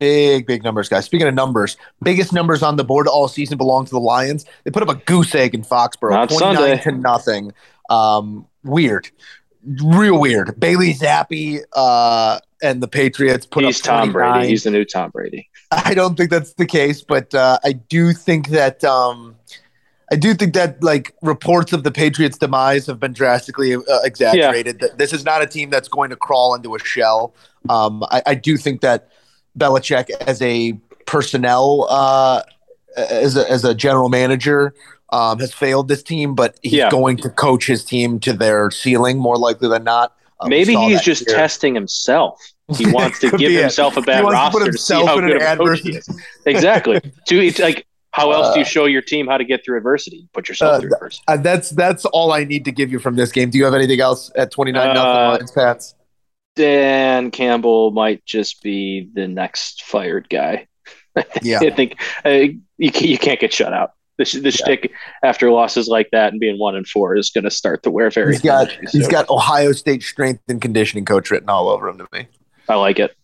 Big numbers, guys. Speaking of numbers, biggest numbers on the board all season belong to the Lions. They put up a goose egg in Foxborough, not 29-0. Weird. Real weird. Bailey Zappi and the Patriots put up 29. Tom Brady. He's the new Tom Brady. I don't think that's the case, but I do think that like reports of the Patriots' demise have been drastically exaggerated. Yeah. This is not a team that's going to crawl into a shell. I do think that Belichick, as a personnel, as a general manager, has failed this team, but he's going to coach his team to their ceiling more likely than not. Maybe he's just testing himself. He wants to give himself a bad roster to see how good a coach he is. Exactly. It's like, how else do you show your team how to get through adversity? Put yourself through adversity. That's all I need to give you from this game. Do you have anything else at 29-0 Lions, Pats? Dan Campbell might just be the next fired guy. Yeah. I think you can't get shut out. The shtick after losses like that and being 1-4 is going to start to wear very. He's got Ohio State strength and conditioning coach written all over him to me. I like it.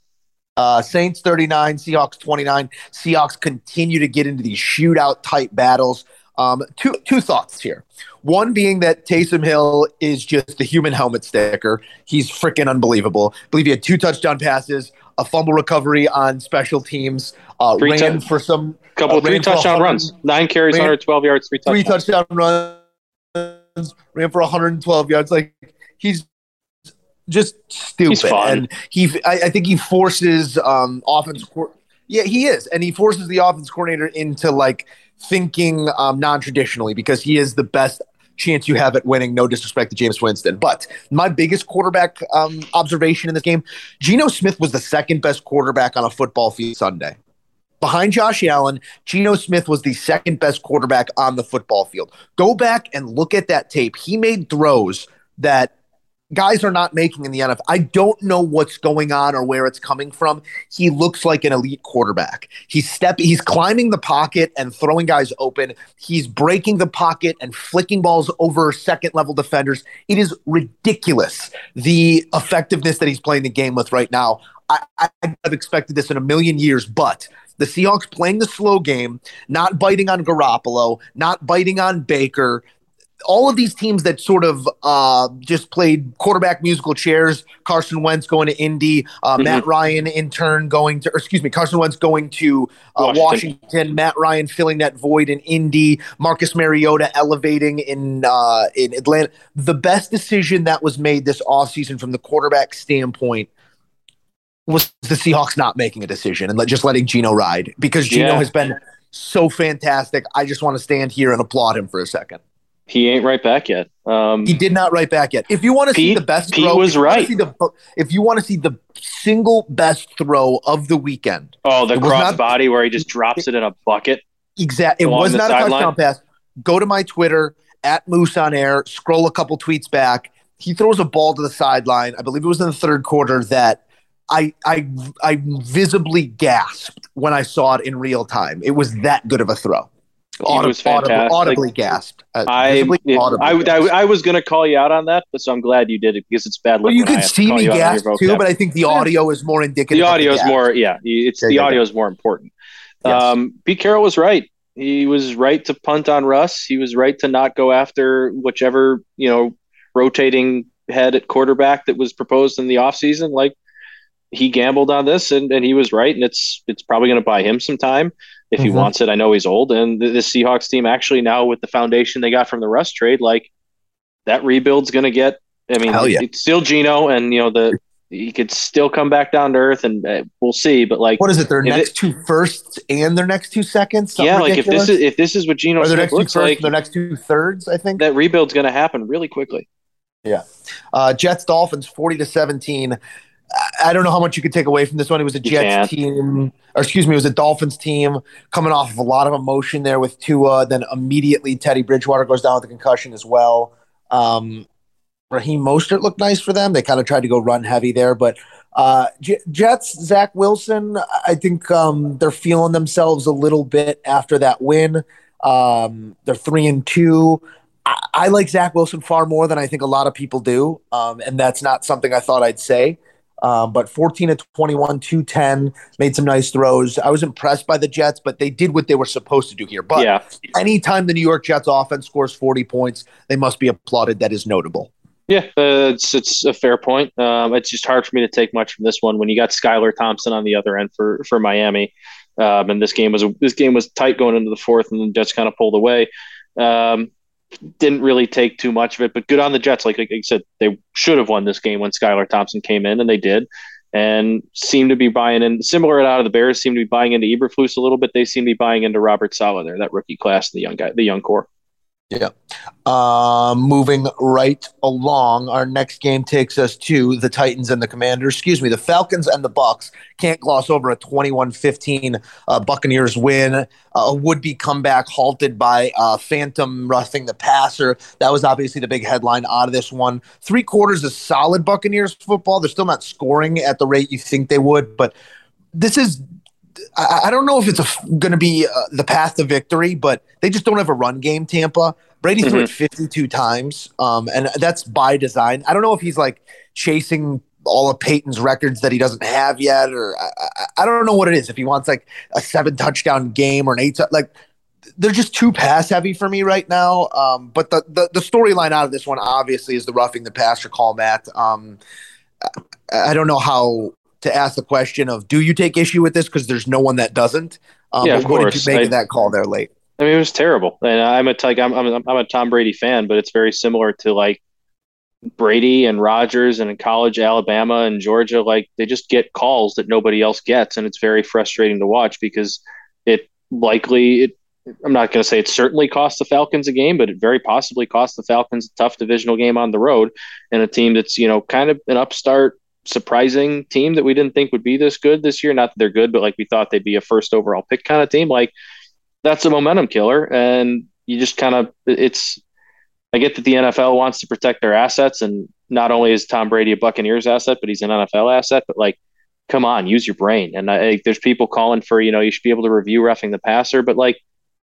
Saints 39, Seahawks 29. Seahawks continue to get into these shootout type battles. Two thoughts here. One being that Taysom Hill is just the human helmet sticker. He's freaking unbelievable. I believe he had 2 touchdown passes, a fumble recovery on special teams, three touchdown runs, 9 carries, 112 yards, 3 touchdowns. 3 touchdown runs, ran for 112 yards. Like, he's just stupid. He's fun. And I think he forces offense. Yeah, he is. And he forces the offense coordinator into like thinking non-traditionally, because he is the best chance you have at winning. No disrespect to Jameis Winston, but my biggest quarterback observation in this game, Geno Smith was the second best quarterback on a football field Sunday. Behind Josh Allen, Geno Smith was the second best quarterback on the football field. Go back and look at that tape. He made throws that guys are not making in the NFL. I don't know what's going on or where it's coming from. He looks like an elite quarterback. He's climbing the pocket and throwing guys open. He's breaking the pocket and flicking balls over second-level defenders. It is ridiculous, the effectiveness that he's playing the game with right now. I've expected this in a million years, but the Seahawks playing the slow game, not biting on Garoppolo, not biting on Baker – all of these teams that sort of just played quarterback musical chairs, Carson Wentz going to Indy, Matt Ryan in turn Carson Wentz going to Washington, Matt Ryan filling that void in Indy, Marcus Mariota elevating in Atlanta. The best decision that was made this offseason from the quarterback standpoint was the Seahawks not making a decision and just letting Geno ride, because Geno has been so fantastic. I just want to stand here and applaud him for a second. He ain't right back yet. He did not right back yet. If you want to see the best throw, was right. If you want to see the single best throw of the weekend. Oh, the cross body where he just drops it in a bucket. Exactly. It was not a touchdown pass. Go to my Twitter at Moose on Air, scroll a couple tweets back. He throws a ball to the sideline. I believe it was in the third quarter that I visibly gasped when I saw it in real time. It was that good of a throw. It was fantastic. Audibly gasped. I was going to call you out on that, but so I'm glad you did it because it's bad. Well, you could see me gasp too, but I think the audio is more indicative. The audio is more, yeah. Audio is more important. Yes. Pete Carroll was right. He was right to punt on Russ. He was right to not go after whichever rotating head at quarterback that was proposed in the offseason. Like, he gambled on this, and he was right, and it's probably going to buy him some time if he wants it. I know he's old, and the Seahawks team actually now with the foundation they got from the Russ trade, like that rebuild's going to get. I mean, it's still Geno, and he could still come back down to earth, and we'll see. But like, what is it? Their next two firsts and their next 2 seconds. Yeah, ridiculous? Like if this is what Geno Smith looks like, their next 2 thirds. I think that rebuild's going to happen really quickly. Yeah, Jets Dolphins 40-17. I don't know how much you could take away from this one. It was a Jets team, it was a Dolphins team coming off of a lot of emotion there with Tua. Then immediately Teddy Bridgewater goes down with a concussion as well. Raheem Mostert looked nice for them. They kind of tried to go run heavy there, but Jets, Zach Wilson, I think they're feeling themselves a little bit after that win. They're 3-2. I like Zach Wilson far more than I think a lot of people do. And that's not something I thought I'd say. But 14-21, 210, made some nice throws. I was impressed by the Jets, but they did what they were supposed to do here. But anytime the New York Jets offense scores 40 points, they must be applauded. That is notable. Yeah, it's a fair point. It's just hard for me to take much from this one when you got Skylar Thompson on the other end for Miami. And this game was tight going into the fourth, and the Jets kind of pulled away. Didn't really take too much of it, but good on the Jets. Like I said, they should have won this game when Skylar Thompson came in, and they did, and seemed to be buying in. Similar out of the Bears, seemed to be buying into Eberflus a little bit. They seem to be buying into Robert Saleh there, that rookie class, the young guy, the young core. Yeah. Moving right along, our next game takes us to the Titans and the Commanders. Excuse me, the Falcons and the Bucks. Can't gloss over a 21-15 Buccaneers win. A would-be comeback halted by phantom roughing the passer. That was obviously the big headline out of this one. Three quarters of solid Buccaneers football. They're still not scoring at the rate you think they would, but this is... I don't know if it's going to be the path to victory, but they just don't have a run game, Tampa. Brady threw it 52 times, and that's by design. I don't know if he's like chasing all of Peyton's records that he doesn't have yet, or I don't know what it is. If he wants like a 7-touchdown game or an 8, like they're just too pass-heavy for me right now. But the storyline out of this one, obviously, is the roughing the passer call, Matt. I don't know how to ask the question of, do you take issue with this? Because there's no one that doesn't. What did you make of that call there late? I mean, it was terrible. And I'm a Tom Brady fan, but it's very similar to like Brady and Rodgers and in college, Alabama and Georgia. Like they just get calls that nobody else gets. And it's very frustrating to watch because I'm not going to say it certainly cost the Falcons a game, but it very possibly cost the Falcons a tough divisional game on the road and a team that's, kind of an upstart, surprising team that we didn't think would be this good this year. Not that they're good, but like we thought they'd be a first overall pick kind of team. Like that's a momentum killer. And you just kind of, I get that the NFL wants to protect their assets. And not only is Tom Brady a Buccaneers asset, but he's an NFL asset, but like, come on, use your brain. And there's people calling for, you should be able to review roughing the passer, but like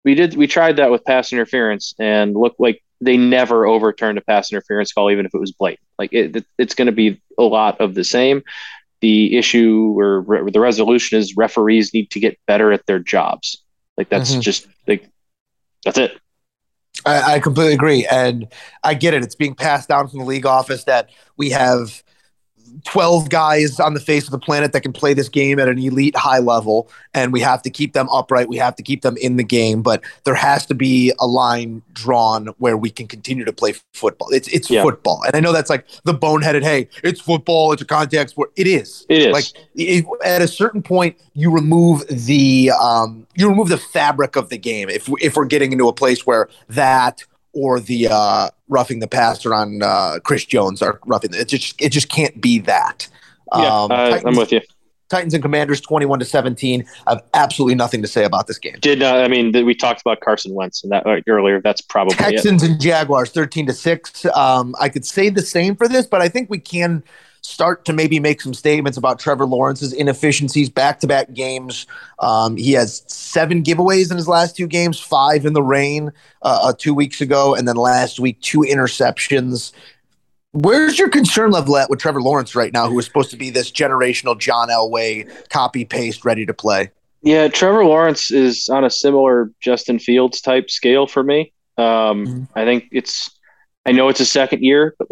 we tried that with pass interference and looked like they never overturned a pass interference call, even if it was blatant. Like it's going to be a lot of the same. The issue or the resolution is referees need to get better at their jobs. Like that's just like that's it. I completely agree, and I get it. It's being passed down from the league office that we have 12 guys on the face of the planet that can play this game at an elite high level, and we have to keep them upright. We have to keep them in the game, but there has to be a line drawn where we can continue to play football. It's football. And I know that's like the boneheaded, hey, it's football, it's a contact sport. It is. Like at a certain point, you remove the fabric of the game. If we're getting into a place where that or the roughing the passer on Chris Jones are roughing it. It just can't be that. I'm with you. Titans and Commanders 21-17. I have absolutely nothing to say about this game. We talked about Carson Wentz and that earlier. That's probably Texans and Jaguars 13-6. I could say the same for this, but I think we can start to maybe make some statements about Trevor Lawrence's inefficiencies, back-to-back games. He has 7 giveaways in his last 2 games, 5 in the rain 2 weeks ago, and then last week 2 interceptions. Where's your concern level at with Trevor Lawrence right now, who is supposed to be this generational John Elway, copy-paste, ready to play? Yeah, Trevor Lawrence is on a similar Justin Fields type scale for me. I think I know it's his second year, but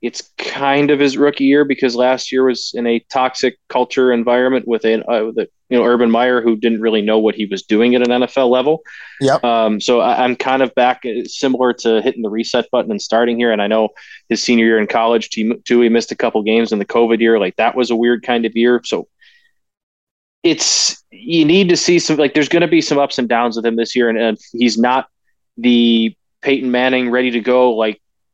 it's kind of his rookie year because last year was in a toxic culture environment with Urban Meyer, who didn't really know what he was doing at an NFL level. Yep. So I'm kind of back similar to hitting the reset button and starting here. And I know his senior year in college too, he missed a couple games in the COVID year. That was a weird kind of year. So you need to see some, there's going to be some ups and downs with him this year. And he's not the Peyton Manning ready to go,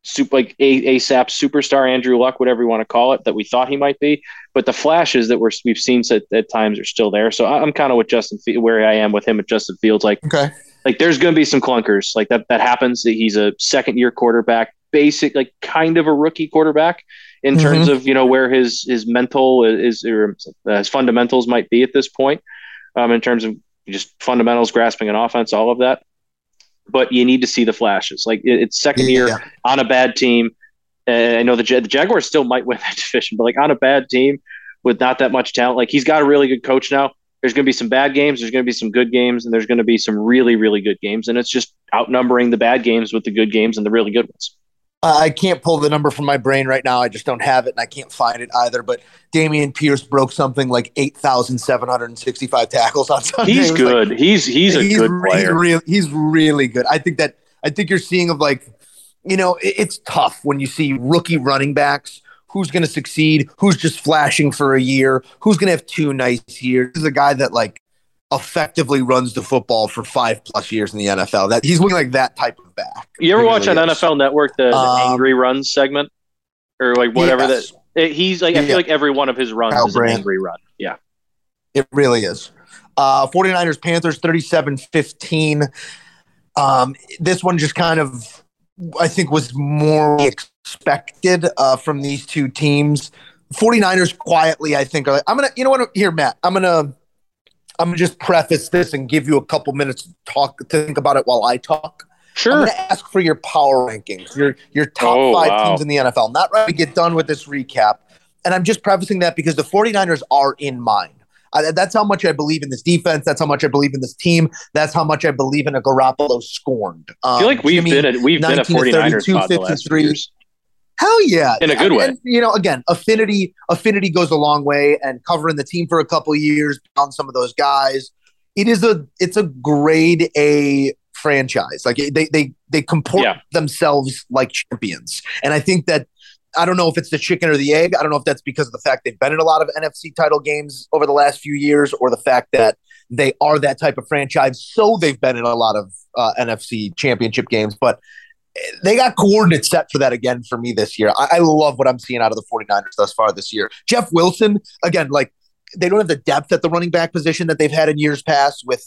ASAP superstar Andrew Luck, whatever you want to call it, that we thought he might be, but the flashes that we've seen at times are still there. So I'm kind of with Justin, where I am with him at Justin Fields. There's going to be some clunkers that happens. That he's a second year quarterback, kind of a rookie quarterback in terms of where his mental is, or his fundamentals might be at this point, in terms of just fundamentals, grasping an offense, all of that. But you need to see the flashes. It's second year on a bad team. I know the Jaguars still might win that division, but on a bad team with not that much talent, he's got a really good coach now. There's going to be some bad games. There's going to be some good games, and there's going to be some really, really good games. And it's just outnumbering the bad games with the good games and the really good ones. I can't pull the number from my brain right now. I just don't have it, and I can't find it either. But Damian Pierce broke something 8,765 tackles on Sunday. He's good. He's good player. He's really good. I think you're seeing it's tough when you see rookie running backs. Who's going to succeed? Who's just flashing for a year? Who's going to have 2 nice years? This is a guy that effectively runs the football for 5+ years in the NFL. That he's looking like that type of back. You ever watch on NFL Network the Angry Runs segment or whatever that he's I feel every one of his runs Kyle is Brand. An angry run. Yeah, it really is. 49ers Panthers 37-15. This one just kind of I think was more expected from these two teams. 49ers quietly I think are I'm going to just preface this and give you a couple minutes to think about it while I talk. Sure. I'm going to ask for your power rankings, your top 5 teams in the NFL. Not right to get done with this recap. And I'm just prefacing that because the 49ers are in mine. That's how much I believe in this defense. That's how much I believe in this team. That's how much I believe in a Garoppolo scorned. I feel we've been a 49ers pod the last few years. Hell yeah. In a good way. And, again, affinity goes a long way, and covering the team for a couple of years on some of those guys. It's a grade A franchise. They comport themselves like champions. And I think that, I don't know if it's the chicken or the egg. I don't know if that's because of the fact they've been in a lot of NFC title games over the last few years, or the fact that they are that type of franchise. So they've been in a lot of NFC championship games, but they got coordinates set for that again for me this year. I love what I'm seeing out of the 49ers thus far this year. Jeff Wilson, again, they don't have the depth at the running back position that they've had in years past with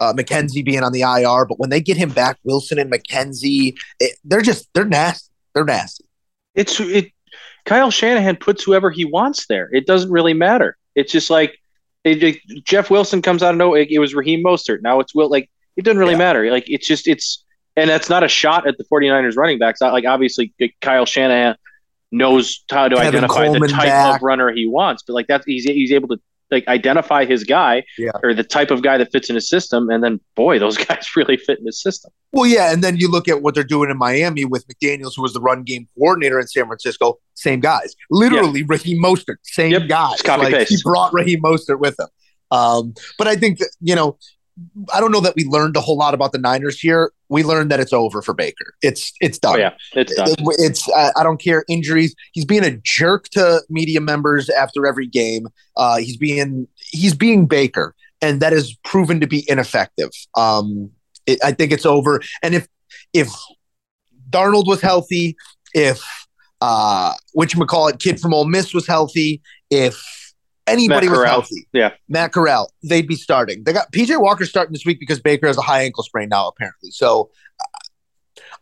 McKenzie being on the IR. But when they get him back, Wilson and McKenzie, they're nasty. They're nasty. Kyle Shanahan puts whoever he wants there. It doesn't really matter. It's just Jeff Wilson comes out of nowhere. It was Raheem Mostert. Now it's Will. It doesn't really matter. And that's not a shot at the 49ers running backs. Obviously, Kyle Shanahan knows how to identify the type of runner he wants, but he's able to identify his guy or the type of guy that fits in his system. And then, boy, those guys really fit in his system. Well, yeah. And then you look at what they're doing in Miami with McDaniels, who was the run game coordinator in San Francisco. Same guys. Literally, Raheem Mostert, same guys. Copy-paste. He brought Raheem Mostert with him. But I think, I don't know that we learned a whole lot about the Niners here. We learned that it's over for Baker. It's done. Oh, yeah, it's done. I don't care injuries. He's being a jerk to media members after every game. He's being Baker, and that is proven to be ineffective. I think it's over. And if Darnold was healthy, if whatchamacallit kid from Ole Miss was healthy, if anybody was healthy. Yeah. Matt Corral, they'd be starting. They got PJ Walker starting this week because Baker has a high ankle sprain now, apparently. So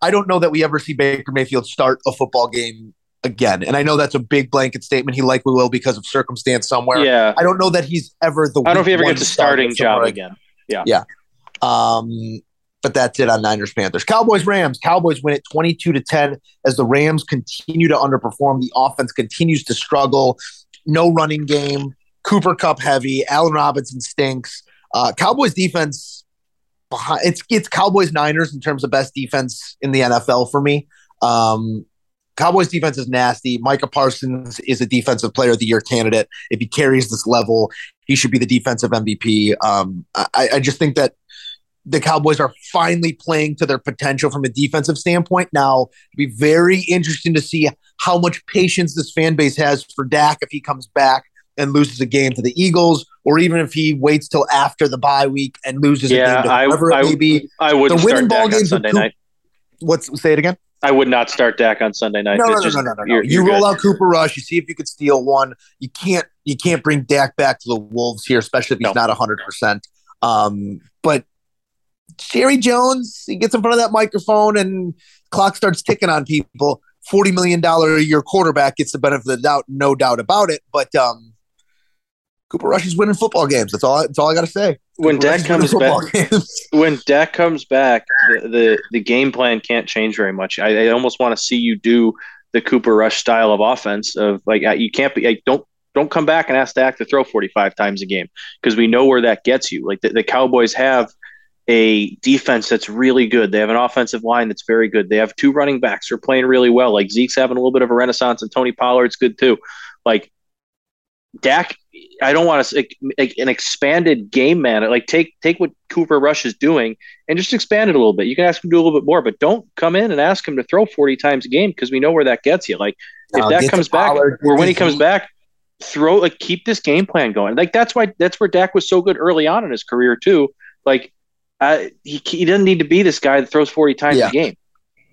I don't know that we ever see Baker Mayfield start a football game again. And I know that's a big blanket statement. He likely will because of circumstance somewhere. Yeah. I don't know that he's ever the I don't know if he ever gets a starting job again. Yeah. Yeah. But that's it on Niners-Panthers. Cowboys-Rams. Cowboys win it 22-10 as the Rams continue to underperform. The offense continues to struggle. No running game. Cooper Kupp heavy. Allen Robinson stinks. Cowboys defense, it's Cowboys-Niners in terms of best defense in the NFL for me. Cowboys defense is nasty. Micah Parsons is a defensive player of the year candidate. If he carries this level, he should be the defensive MVP. I just think that the Cowboys are finally playing to their potential from a defensive standpoint. Now, it'll be very interesting to see how much patience this fan base has for Dak if he comes back and loses a game to the Eagles, or even if he waits till after the bye week and loses a game to whoever it may be. I would start winning Dak on Sunday night. Say it again? I would not start Dak on Sunday night. No. You roll out Cooper Rush. You see if you could steal one. You can't bring Dak back to the Wolves here, especially if he's not 100%. But Jerry Jones, he gets in front of that microphone and clock starts ticking on people. $40 million a year quarterback gets the benefit of the doubt, no doubt about it. But Cooper Rush is winning football games. That's all I got to say. When Dak comes back, the game plan can't change very much. I almost want to see you do the Cooper Rush style of offense of like you can't be like don't come back and ask Dak to throw 45 times a game because we know where that gets you. Like the Cowboys have a defense that's really good. They have an offensive line that's very good. They have two running backs who are playing really well. Like Zeke's having a little bit of a renaissance, and Tony Pollard's good too. Like Dak, I don't want to say an expanded game man. Like take what Cooper Rush is doing and just expand it a little bit. You can ask him to do a little bit more, but don't come in and ask him to throw 40 times a game because we know where that gets you. Like if that comes back, or when he comes back, keep this game plan going. Like that's where Dak was so good early on in his career too. Like. He doesn't need to be this guy that throws 40 times a game.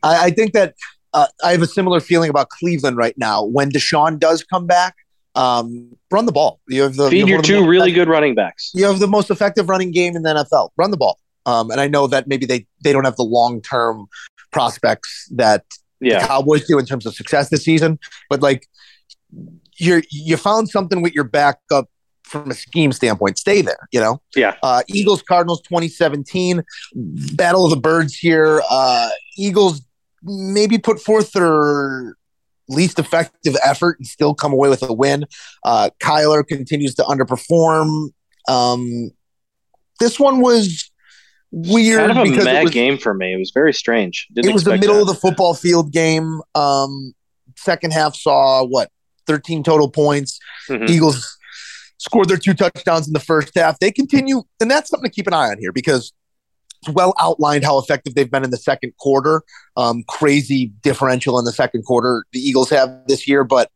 I think that I have a similar feeling about Cleveland right now. When Deshaun does come back, run the ball. You have your two really good running backs. You have the most effective running game in the NFL. Run the ball. And I know that maybe they don't have the long-term prospects that the Cowboys do in terms of success this season. But like you found something with your backup from a scheme standpoint, stay there, you know? Yeah. Eagles, Cardinals, 2017, battle of the birds here. Eagles maybe put forth their least effective effort and still come away with a win. Kyler continues to underperform. This one was weird. Kind of a mad game for me. It was very strange. It was the middle of the football field game. Second half saw, 13 total points. Mm-hmm. Eagles scored their two touchdowns in the first half. They continue, and that's something to keep an eye on here because it's well outlined how effective they've been in the second quarter. Crazy differential in the second quarter the Eagles have this year, but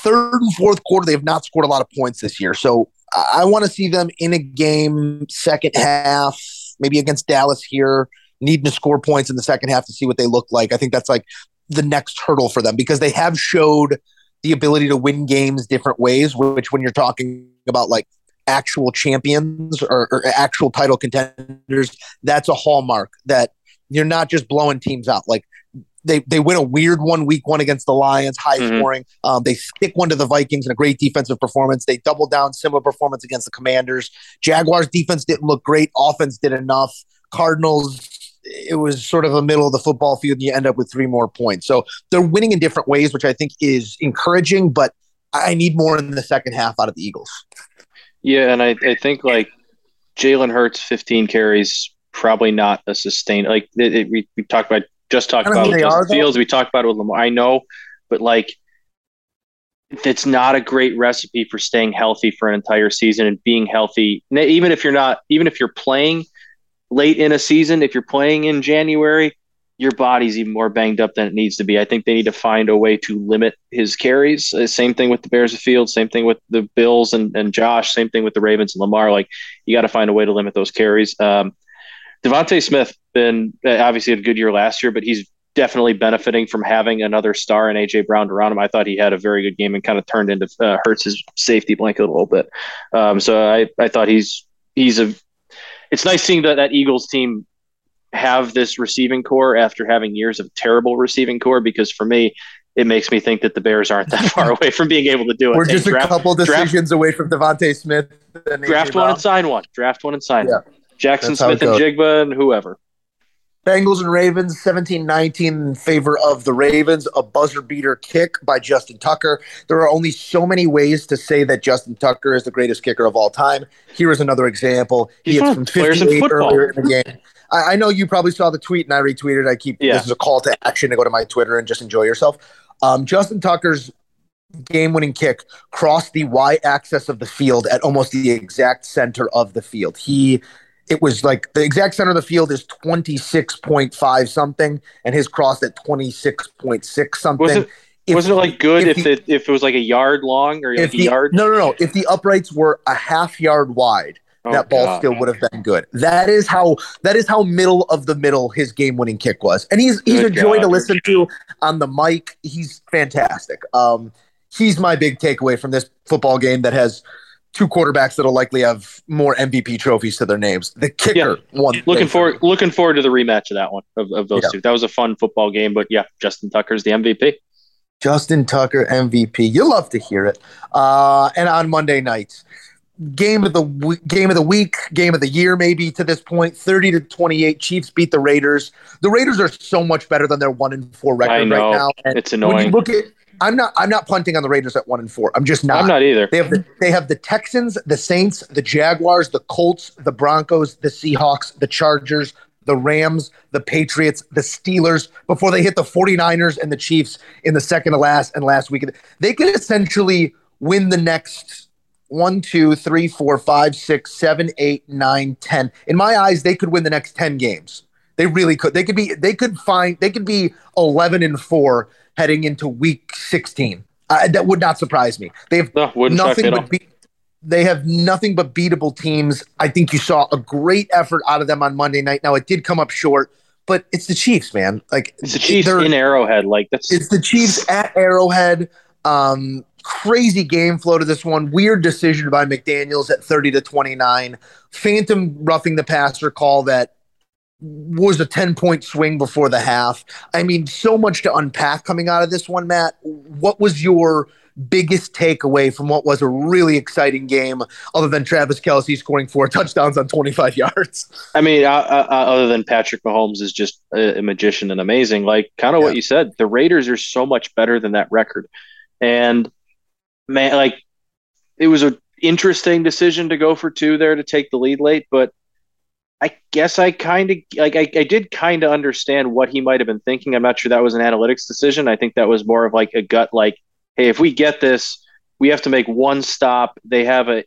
third and fourth quarter, they have not scored a lot of points this year. So I want to see them in a game, second half, maybe against Dallas here, needing to score points in the second half to see what they look like. I think that's like the next hurdle for them because they have showed the ability to win games different ways, which when you're talking about like actual champions or actual title contenders, that's a hallmark that you're not just blowing teams out. Like they win a weird one week one against the Lions, high scoring. They stick one to the Vikings in a great defensive performance. They double down similar performance against the Commanders. Jaguars defense didn't look great. Offense did enough. Cardinals, it was sort of a middle of the football field and you end up with 3 more points. So they're winning in different ways, which I think is encouraging, but I need more in the second half out of the Eagles. Yeah. And I think like Jalen Hurts, 15 carries, probably not a sustained, like we talked about, it with Justin Fields. We talked about it with Lamar. I know, but like, it's not a great recipe for staying healthy for an entire season and being healthy. Even if you're not, even if you're playing late in a season, if you're playing in January, your body's even more banged up than it needs to be. I think they need to find a way to limit his carries. Same thing with the Bears of Field, same thing with the Bills and Josh, same thing with the Ravens and Lamar. Like, you got to find a way to limit those carries. Devontae Smith, obviously had a good year last year, but he's definitely benefiting from having another star in A.J. Brown around him. I thought he had a very good game and kind of turned into Hurts' safety blanket a little bit. So I thought he's it's nice seeing that Eagles team have this receiving core after having years of terrible receiving core, because for me, it makes me think that the Bears aren't that far away from being able to do it. We're just a couple decisions away from Devontae Smith. And draft one and sign one. Yeah. Jackson Smith and Jigba and whoever. Bengals and Ravens, 17-19 in favor of the Ravens, a buzzer beater kick by Justin Tucker. There are only so many ways to say that Justin Tucker is the greatest kicker of all time. Here is another example. He hit from 58 earlier in the game. I know you probably saw the tweet and I retweeted. This is a call to action to go to my Twitter and just enjoy yourself. Justin Tucker's game-winning kick crossed the y-axis of the field at almost the exact center of the field. It was like the exact center of the field is 26.5 something, and his crossed at 26.6 something. Wasn't it like good if it was like a yard long or like a yard? No. If the uprights were a half yard wide, still would have been good. That is how middle of the middle his game-winning kick was, and he's a joy to listen to on the mic. He's fantastic. He's my big takeaway from this football game that has two quarterbacks that'll likely have more MVP trophies to their names. The kicker won. Looking forward to the rematch of that one of those two. That was a fun football game, but Justin Tucker's the MVP. Justin Tucker MVP. You love to hear it. And on Monday nights, game of the week, game of the year maybe to this point. 30-28, Chiefs beat the Raiders. The Raiders are so much better than their 1-4 record right now. And it's annoying. When you look at, I'm not punting on the Raiders at 1-4. I'm just not. I'm not either. They have the Texans, the Saints, the Jaguars, the Colts, the Broncos, the Seahawks, the Chargers, the Rams, the Patriots, the Steelers, before they hit the 49ers and the Chiefs in the second to last and last weekend. They could essentially win the next 1, 2, 3, 4, 5, 6, 7, 8, 9, 10. In my eyes, they could win the next 10 games. They really could. They could be 11-4 heading into week 16. That would not surprise me. They have nothing but beatable teams. I think you saw a great effort out of them on Monday night. Now it did come up short, but it's the Chiefs, man. Like it's the Chiefs in Arrowhead. It's the Chiefs at Arrowhead. Crazy game flow to this one. Weird decision by McDaniels at 30-29. Phantom roughing the passer call that was a 10-point swing before the half. I mean, so much to unpack coming out of this one, Matt. What was your biggest takeaway from what was a really exciting game, other than Travis Kelce scoring 4 touchdowns on 25 yards? I mean, other than Patrick Mahomes is just a magician and amazing, like kind of what you said, the Raiders are so much better than that record. And man, like it was an interesting decision to go for 2 there to take the lead late, but I guess I kind of I did kind of understand what he might have been thinking. I'm not sure that was an analytics decision. I think that was more of like a gut, like, hey, if we get this, we have to make one stop. They have an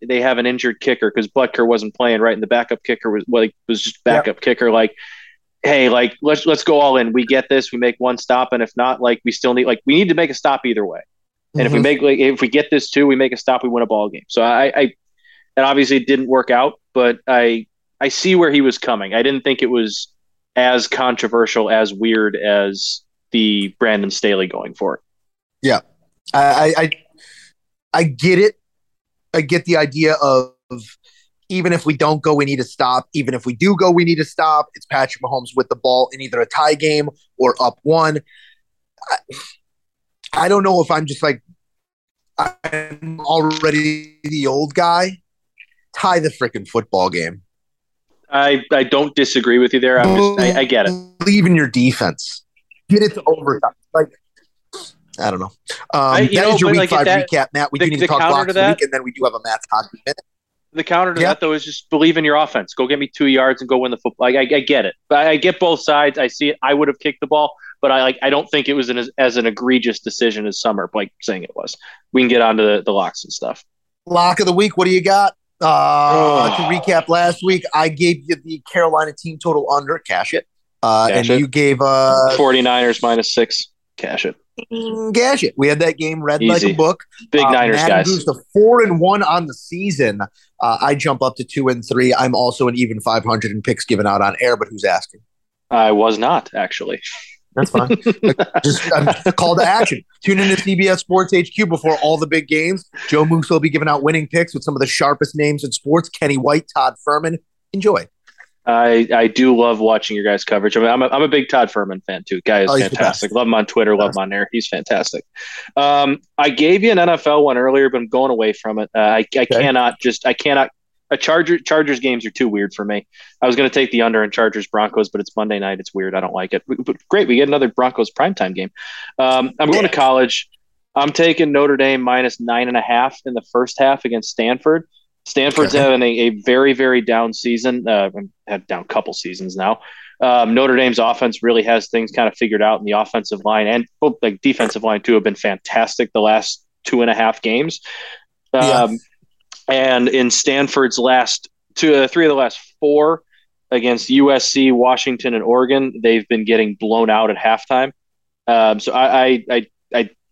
injured kicker because Butker wasn't playing, right, and the backup kicker was just backup kicker. Like, hey, like let's go all in. We get this. We make one stop, and if not, like we need to make a stop either way. And if we make if we get this too, we make a stop, we win a ball game. So I that obviously didn't work out, but I see where he was coming. I didn't think it was as controversial, as weird as the Brandon Staley going for it. Yeah. I get it. I get the idea of even if we don't go, we need to stop. Even if we do go, we need to stop. It's Patrick Mahomes with the ball in either a tie game or up one. I don't know if I'm just like, I'm already the old guy. Tie the freaking football game. I don't disagree with you there. I get it. Believe in your defense. Get it to overtime. Like I don't know. That is your week 5 recap, Matt. We do need to talk blocks of the week, and then we do have a Matt's hockey minute. The counter to that though is just believe in your offense. Go get me 2 yards and go win the football. Like I get it. But I get both sides. I see it. I would have kicked the ball, but I don't think it was as an egregious decision as some are saying it was. We can get onto the locks and stuff. Lock of the week. What do you got? To recap last week, I gave you the Carolina team total under. Cash it. You gave 49ers -6. Cash it. Cash it. We had that game read like a book. Big Niners Madden guys. Goes to 4-1 on the season. I jump up to 2-3. I'm also an even 500 in picks given out on air, but who's asking? I was not, actually. That's fine. Just a call to action. Tune into CBS Sports HQ before all the big games. Joe Moose will be giving out winning picks with some of the sharpest names in sports. Kenny White, Todd Furman. Enjoy. I do love watching your guys' coverage. I mean, I'm a big Todd Furman fan too. Guy is fantastic. Love him on Twitter. Love him on air. He's fantastic. I gave you an NFL one earlier, but I'm going away from it. I cannot. Chargers games are too weird for me. I was going to take the under in Chargers Broncos, but it's Monday night. It's weird. I don't like it. But great, we get another Broncos primetime game. I'm going to college. I'm taking Notre Dame minus 9.5 in the first half against Stanford. Stanford's having a very, very down season. Had down couple seasons now. Notre Dame's offense really has things kind of figured out, and the offensive line and both like defensive line too have been fantastic the last 2.5 games. And in Stanford's last three of the last four against USC, Washington, and Oregon, they've been getting blown out at halftime. So I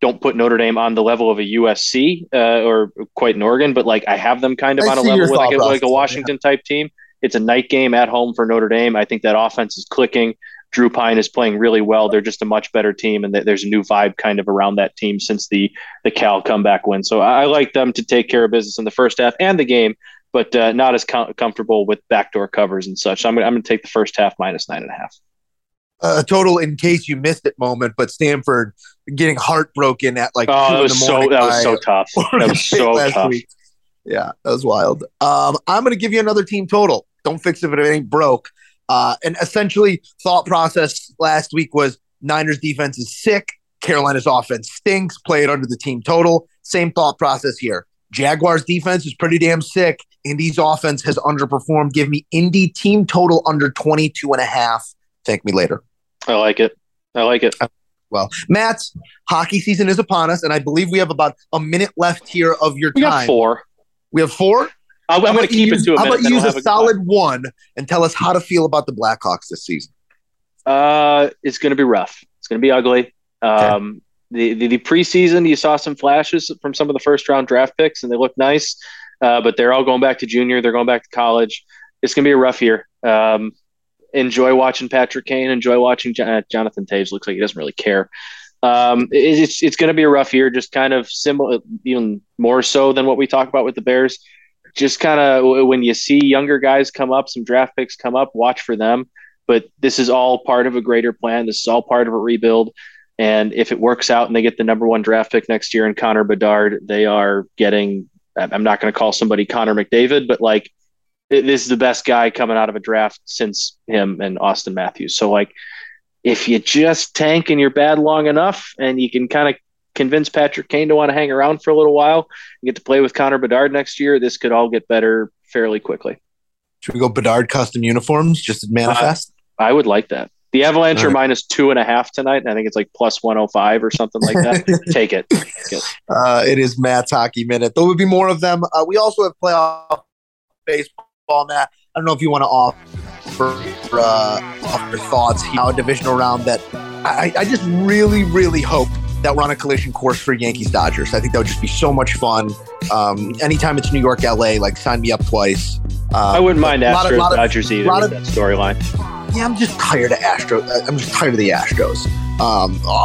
don't put Notre Dame on the level of a USC or quite an Oregon, but like I have them kind of on a level with like a Washington type team. It's a night game at home for Notre Dame. I think that offense is clicking. Drew Pine is playing really well. They're just a much better team, and there's a new vibe kind of around that team since the Cal comeback win. So I like them to take care of business in the first half and the game, but not as comfortable with backdoor covers and such. So I'm going to take the first half minus 9.5. A total, in case you missed it, moment, but Stanford getting heartbroken at like 2 in the morning. That was so tough. Week. Yeah, that was wild. I'm going to give you another team total. Don't fix it if it ain't broke. And essentially, thought process last week was Niners defense is sick. Carolina's offense stinks. Play it under the team total. Same thought process here. Jaguars defense is pretty damn sick. Indy's offense has underperformed. Give me Indy team total under 22.5. Thank me later. I like it. Well, Matt's hockey season is upon us, and I believe we have about a minute left here of your time. We have four? I'm going to keep it to a minute. How about use a solid one and tell us how to feel about the Blackhawks this season? It's going to be rough. It's going to be ugly. The preseason, you saw some flashes from some of the first-round draft picks, and they look nice, but they're all going back to junior. They're going back to college. It's going to be a rough year. Enjoy watching Patrick Kane. Enjoy watching Jonathan Taves. Looks like he doesn't really care. It's going to be a rough year, just kind of similar, even more so than what we talk about with the Bears. Just kind of when you see younger guys come up, some draft picks come up, watch for them. But this is all part of a greater plan. This is all part of a rebuild. And if it works out and they get the #1 draft pick next year in Connor Bedard, they are getting – I'm not going to call somebody Connor McDavid, but like this is the best guy coming out of a draft since him and Austin Matthews. So like if you just tank and you're bad long enough and you can kind of – convince Patrick Kane to want to hang around for a little while and get to play with Connor Bedard next year, this could all get better fairly quickly. Should we go Bedard custom uniforms just to manifest? I would like that. The Avalanche are minus 2.5 tonight, and I think it's like plus 105 or something like that. Take it. It is Matt's Hockey Minute. There will be more of them. We also have playoff baseball, Matt. I don't know if you want to offer thoughts how a divisional round that I just really, really hope that we're on a collision course for Yankees-Dodgers. I think that would just be so much fun. Anytime it's New York, LA, like sign me up twice. I wouldn't mind Astros-Dodgers either with that storyline. Yeah, I'm just tired of Astros. I'm just tired of the Astros.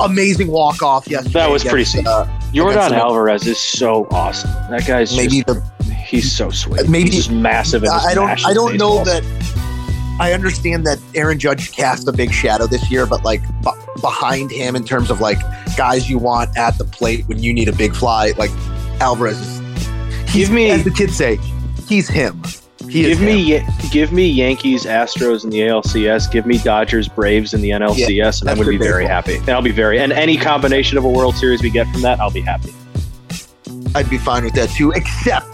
Amazing walk-off yesterday. That was pretty sick. Jordan Alvarez is so awesome. That guy's he's so sweet. He's massive. I don't know that. I understand that Aaron Judge cast a big shadow this year, but like behind him in terms of like guys you want at the plate when you need a big fly, like Alvarez is, as the kids say, he's him. Give me Yankees, Astros in the ALCS. Give me Dodgers, Braves in the NLCS, and I'm going to be very happy. And any combination of a World Series we get from that, I'll be happy. I'd be fine with that too, except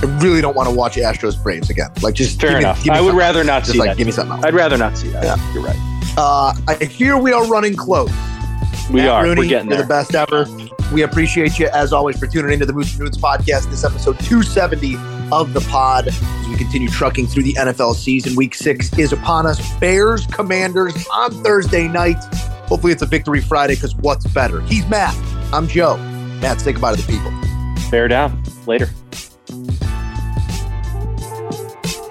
I really don't want to watch Astros Braves again. Like, just fair enough. Give me I would rather not just see like, that. Give me something else. I'd rather not see that. Yeah. You're right. I hear we are running close. Matt Rooney, we're getting there. You're the best ever. We appreciate you, as always, for tuning into the Moose and Rules podcast. This episode 270 of the pod as we continue trucking through the NFL season. Week 6 is upon us. Bears Commanders on Thursday night. Hopefully it's a victory Friday because what's better? He's Matt. I'm Joe. Matt, say goodbye to the people. Bear down. Later.